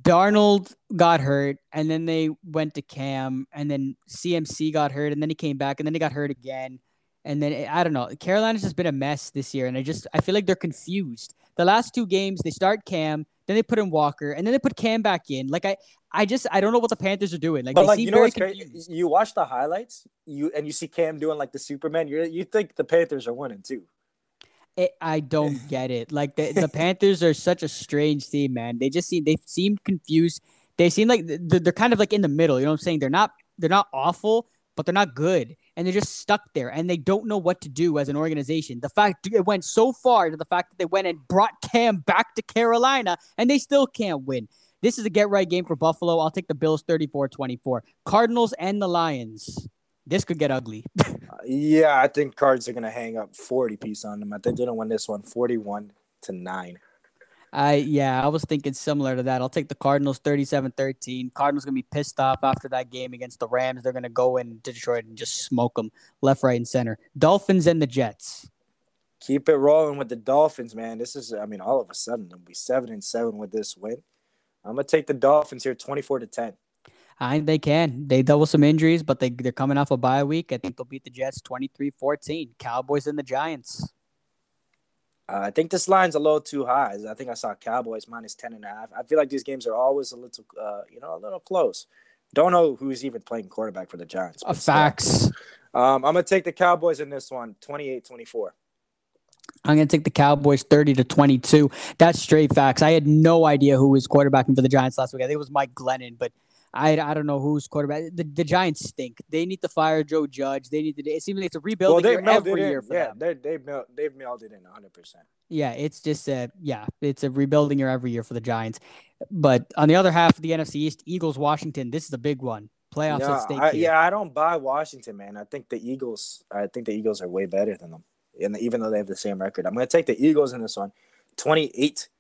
Darnold got hurt, and then they went to Cam, and then C M C got hurt, and then he came back, and then he got hurt again. And then, I don't know, Carolina's just been a mess this year. And I just, I feel like they're confused. The last two games, they start Cam, then they put in Walker, and then they put Cam back in. Like, I, I just, I don't know what the Panthers are doing. Like, but they like, seem you know very what's confused. Crazy? You watch the highlights, you and you see Cam doing, like, the Superman. You you think the Panthers are winning, too. It, I don't get it. Like, the, the Panthers are such a strange team, man. They just seem, they seem confused. They seem like they're, they're kind of, like, in the middle. You know what I'm saying? They're not, they're not awful, but they're not good. And they're just stuck there, and they don't know what to do as an organization. The fact it went so far to the fact that they went and brought Cam back to Carolina, and they still can't win. This is a get-right game for Buffalo. I'll take the Bills thirty-four twenty-four. Cardinals and the Lions. This could get ugly. uh, yeah, I think Cards are going to hang up forty piece on them. I think they're going to win this one forty-one to nine. I yeah, I was thinking similar to that. I'll take the Cardinals thirty-seven thirteen. Cardinals going to be pissed off after that game against the Rams. They're going to go in to Detroit and just smoke them left, right, and center. Dolphins and the Jets. Keep it rolling with the Dolphins, man. This is, I mean, all of a sudden, they'll be seven and seven with this win. I'm going to take the Dolphins here twenty-four to ten. I think they can. They dealt with some injuries, but they, they're coming off a bye week. I think they'll beat the Jets twenty-three fourteen. Cowboys and the Giants. Uh, I think this line's a little too high. I think I saw Cowboys minus ten and a half. I feel like these games are always a little, uh, you know, a little close. Don't know who's even playing quarterback for the Giants. Uh, facts. Um, I'm gonna take the Cowboys in this one, twenty-eight twenty-four. I'm gonna take the Cowboys thirty to twenty-two. That's straight facts. I had no idea who was quarterbacking for the Giants last week. I think it was Mike Glennon, but I, I don't know who's quarterback. The, the Giants stink. They need to fire Joe Judge. They need to. It seems like it's a rebuild well, every year for yeah, them. Yeah, they've they've melded in one hundred percent. Yeah, it's just a yeah, it's a rebuilding year every year for the Giants. But on the other half of the N F C East, Eagles, Washington. This is a big one. Playoffs no, at stake. I, yeah, I don't buy Washington, man. I think the Eagles. I think the Eagles are way better than them, and even though they have the same record, I'm going to take the Eagles in this one, twenty-eight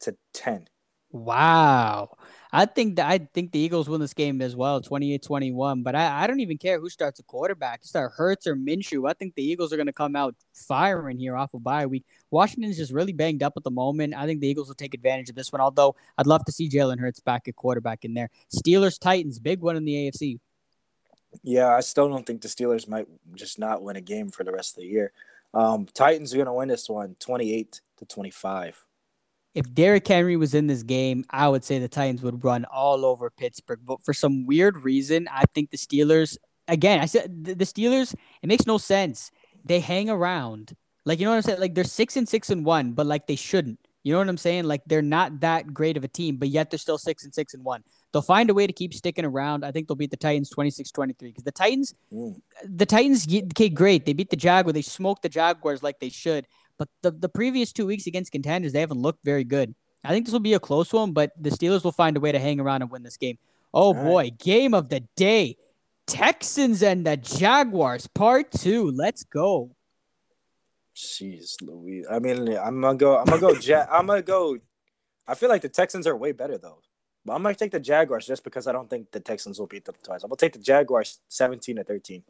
to ten. Wow. I think that I think the Eagles win this game as well, twenty-eight twenty-one. But I, I don't even care who starts a quarterback. You start Hurts or Minshew. I think the Eagles are going to come out firing here off a bye week. Washington's just really banged up at the moment. I think the Eagles will take advantage of this one, although I'd love to see Jalen Hurts back at quarterback in there. Steelers, Titans, big one in the A F C. Yeah, I still don't think the Steelers might just not win a game for the rest of the year. Um, Titans are going to win this one, twenty-eight to twenty-five. If Derrick Henry was in this game, I would say the Titans would run all over Pittsburgh. But for some weird reason, I think the Steelers, again, I said the Steelers, it makes no sense. They hang around. Like, you know what I'm saying? Like, they're six and six and one, but like they shouldn't. You know what I'm saying? Like, they're not that great of a team, but yet they're still six and six and one. They'll find a way to keep sticking around. I think they'll beat the Titans twenty-six twenty-three. Because the Titans, mm. the Titans, okay, great. They beat the Jaguars. They smoked the Jaguars like they should. But the, the previous two weeks against contenders, they haven't looked very good. I think this will be a close one, but the Steelers will find a way to hang around and win this game. Oh, all boy. Right. Game of the day. Texans and the Jaguars, part two. Let's go. Jeez, Louise. I mean, I'm going to go. I'm going to go. Ja- I'm going to go. I feel like the Texans are way better, though. But I'm going to take the Jaguars just because I don't think the Texans will beat them twice. I'm going to take the Jaguars seventeen to thirteen.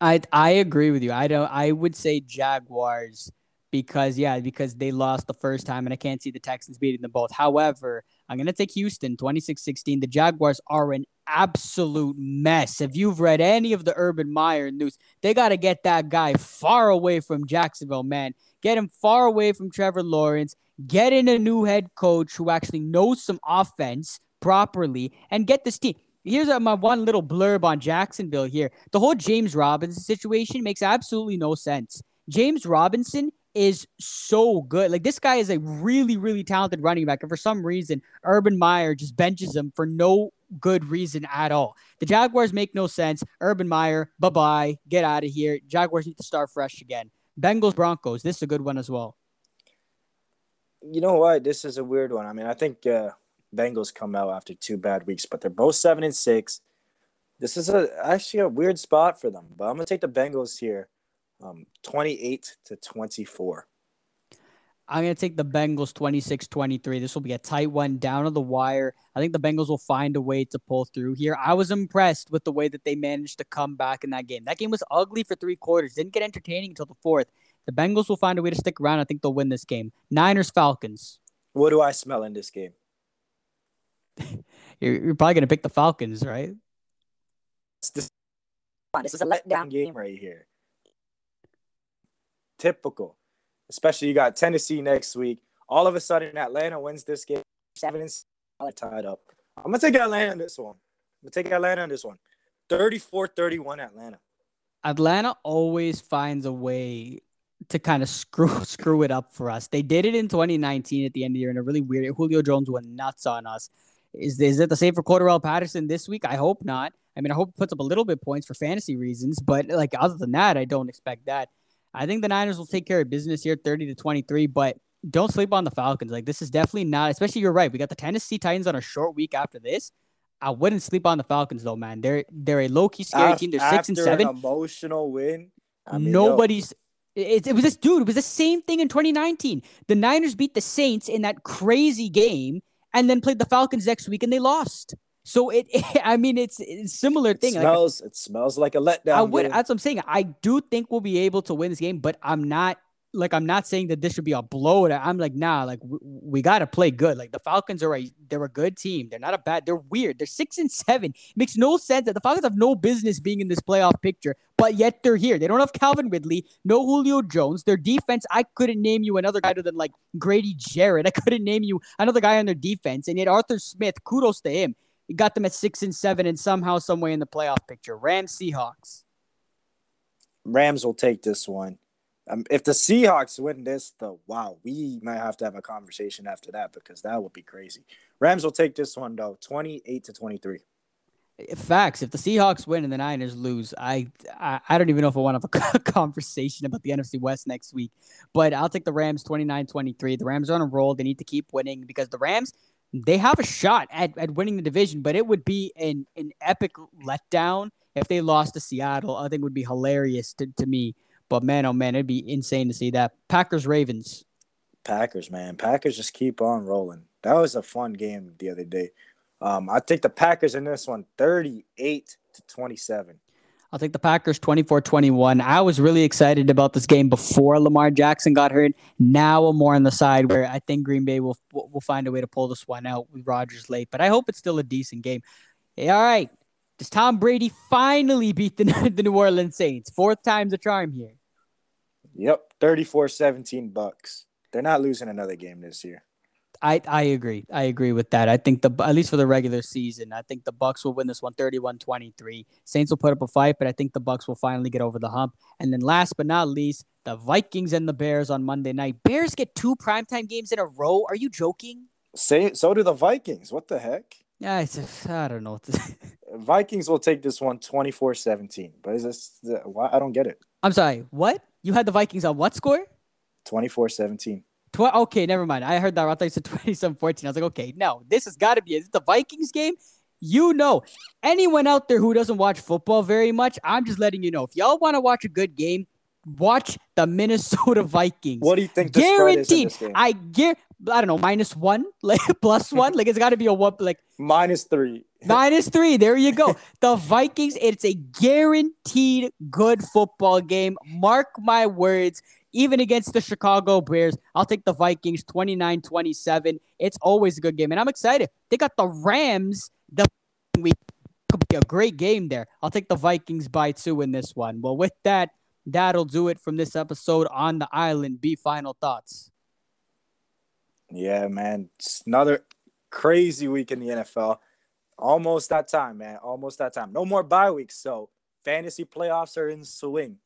I I agree with you. I don't. I would say Jaguars because, yeah, because they lost the first time, and I can't see the Texans beating them both. However, I'm going to take Houston, twenty-six sixteen. The Jaguars are an absolute mess. If you've read any of the Urban Meyer news, they got to get that guy far away from Jacksonville, man. Get him far away from Trevor Lawrence. Get in a new head coach who actually knows some offense properly and get this team. Here's my one little blurb on Jacksonville here. The whole James Robinson situation makes absolutely no sense. James Robinson is so good. Like, this guy is a really, really talented running back. And for some reason, Urban Meyer just benches him for no good reason at all. The Jaguars make no sense. Urban Meyer, bye-bye. Get out of here. Jaguars need to start fresh again. Bengals, Broncos. This is a good one as well. You know what? This is a weird one. I mean, I think uh, Bengals come out after two bad weeks, but they're both seven and six. This is a actually a weird spot for them, but I'm going to take the Bengals here, um, twenty-eight to twenty-four. I'm going to take the Bengals twenty-six twenty-three. This will be a tight one down on the wire. I think the Bengals will find a way to pull through here. I was impressed with the way that they managed to come back in that game. That game was ugly for three quarters. Didn't get entertaining until the fourth. The Bengals will find a way to stick around. I think they'll win this game. Niners, Falcons. What do I smell in this game? you're, you're probably going to pick the Falcons, right? This is a letdown game right here. Typical. Especially you got Tennessee next week. All of a sudden, Atlanta wins this game. Seven and six, tied up. I'm going to take Atlanta on this one. I'm going to take Atlanta on this one. thirty-four thirty-one Atlanta. Atlanta always finds a way to kind of screw screw it up for us. They did it in twenty nineteen at the end of the year in a really weird – Julio Jones went nuts on us. Is is it the same for Cordarrelle Patterson this week? I hope not. I mean, I hope it puts up a little bit points for fantasy reasons, but, like, other than that, I don't expect that. I think the Niners will take care of business here, thirty to twenty-three, but don't sleep on the Falcons. Like, this is definitely not – especially you're right. We got the Tennessee Titans on a short week after this. I wouldn't sleep on the Falcons, though, man. They're they're a low-key scary after, team. They're six and seven. After an emotional win, I mean, nobody's. It, it was this dude. It was the same thing in twenty nineteen. The Niners beat the Saints in that crazy game, and then played the Falcons next week, and they lost. So it, it I mean, it's, it's a similar thing. It smells. Like, it smells like a letdown. I would. Game. That's what I'm saying. I do think we'll be able to win this game, but I'm not. Like, I'm not saying that this should be a blowout. I'm like, nah, like, we, we got to play good. Like, the Falcons are a, they're a good team. They're not a bad, they're weird. They're six and seven. It makes no sense that the Falcons have no business being in this playoff picture, but yet they're here. They don't have Calvin Ridley, no Julio Jones. Their defense, I couldn't name you another guy other than, like, Grady Jarrett. I couldn't name you another guy on their defense. And yet Arthur Smith, kudos to him. He got them at six and seven and somehow, some way in the playoff picture. Rams, Seahawks. Rams will take this one. Um, if the Seahawks win this, though, wow, we might have to have a conversation after that because that would be crazy. Rams will take this one, though, twenty-eight to twenty-three. Facts. If the Seahawks win and the Niners lose, I I, I don't even know if I want to have a conversation about the N F C West next week. But I'll take the Rams twenty-nine twenty-three. The Rams are on a roll. They need to keep winning because the Rams, they have a shot at, at winning the division, but it would be an, an epic letdown if they lost to Seattle. I think it would be hilarious to, to me. But, man, oh, man, it'd be insane to see that. Packers, Ravens. Packers, man. Packers just keep on rolling. That was a fun game the other day. Um, I'll take the Packers in this one, thirty-eight to twenty-seven. I'll take the Packers, twenty-four twenty-one. I was really excited about this game before Lamar Jackson got hurt. Now I'm more on the side where I think Green Bay will, will find a way to pull this one out with Rodgers late. But I hope it's still a decent game. Hey, all right. Does Tom Brady finally beat the, the New Orleans Saints? Fourth time's a charm here. Yep, thirty-four seventeen Bucks. They're not losing another game this year. I, I agree. I agree with that. I think, the at least for the regular season, I think the Bucks will win this one thirty-one twenty-three. Saints will put up a fight, but I think the Bucks will finally get over the hump. And then last but not least, the Vikings and the Bears on Monday night. Bears get two primetime games in a row? Are you joking? Say, so do the Vikings. What the heck? Yeah, it's just, I don't know what to say. Vikings will take this one twenty-four seventeen. But is this why I don't get it? I'm sorry. What? You had the Vikings on what score? twenty-four seventeen. Tw- okay, never mind. I heard that. I thought you said twenty-seven fourteen. I was like, okay, no, this has got to be. Is it the Vikings game? You know, anyone out there who doesn't watch football very much, I'm just letting you know. If y'all want to watch a good game, watch the Minnesota Vikings. What do you think? This guaranteed. This game? I guarantee. I don't know, minus one, like plus one. Like, it's got to be a one, like minus three. Minus three. There you go. The Vikings, it's a guaranteed good football game. Mark my words. Even against the Chicago Bears, I'll take the Vikings twenty-nine twenty-seven. It's always a good game, and I'm excited. They got the Rams the week. Could be a great game there. I'll take the Vikings by two in this one. Well, with that, that'll do it from this episode on the island. B, final thoughts. Yeah, man. It's another crazy week in the N F L. Almost that time, man. Almost that time. No more bye weeks, so fantasy playoffs are in swing.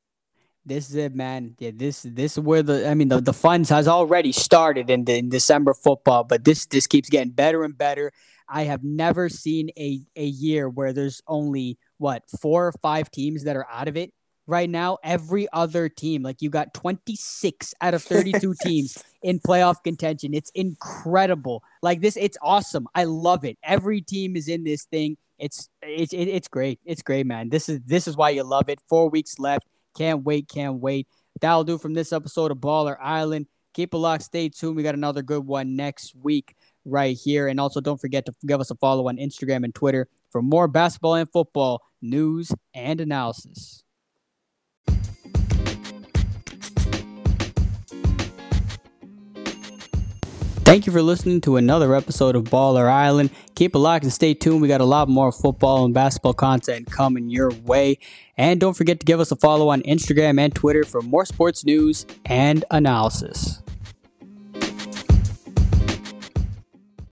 This is it, man. Yeah, this this is where the I mean the, the fun has already started in, the, in December football, but this this keeps getting better and better. I have never seen a, a year where there's only what four or five teams that are out of it right now. Every other team, like you got twenty-six out of thirty-two teams in playoff contention. It's incredible. Like this, it's awesome. I love it. Every team is in this thing. It's it's it's great. It's great, man. This is this is why you love it. Four weeks left. Can't wait, can't wait. That'll do from this episode of Baller Island. Keep it locked. Stay tuned. We got another good one next week right here. And also, don't forget to give us a follow on Instagram and Twitter for more basketball and football news and analysis. Thank you for listening to another episode of Baller Island. Keep it locked and stay tuned. We got a lot more football and basketball content coming your way. And don't forget to give us a follow on Instagram and Twitter for more sports news and analysis.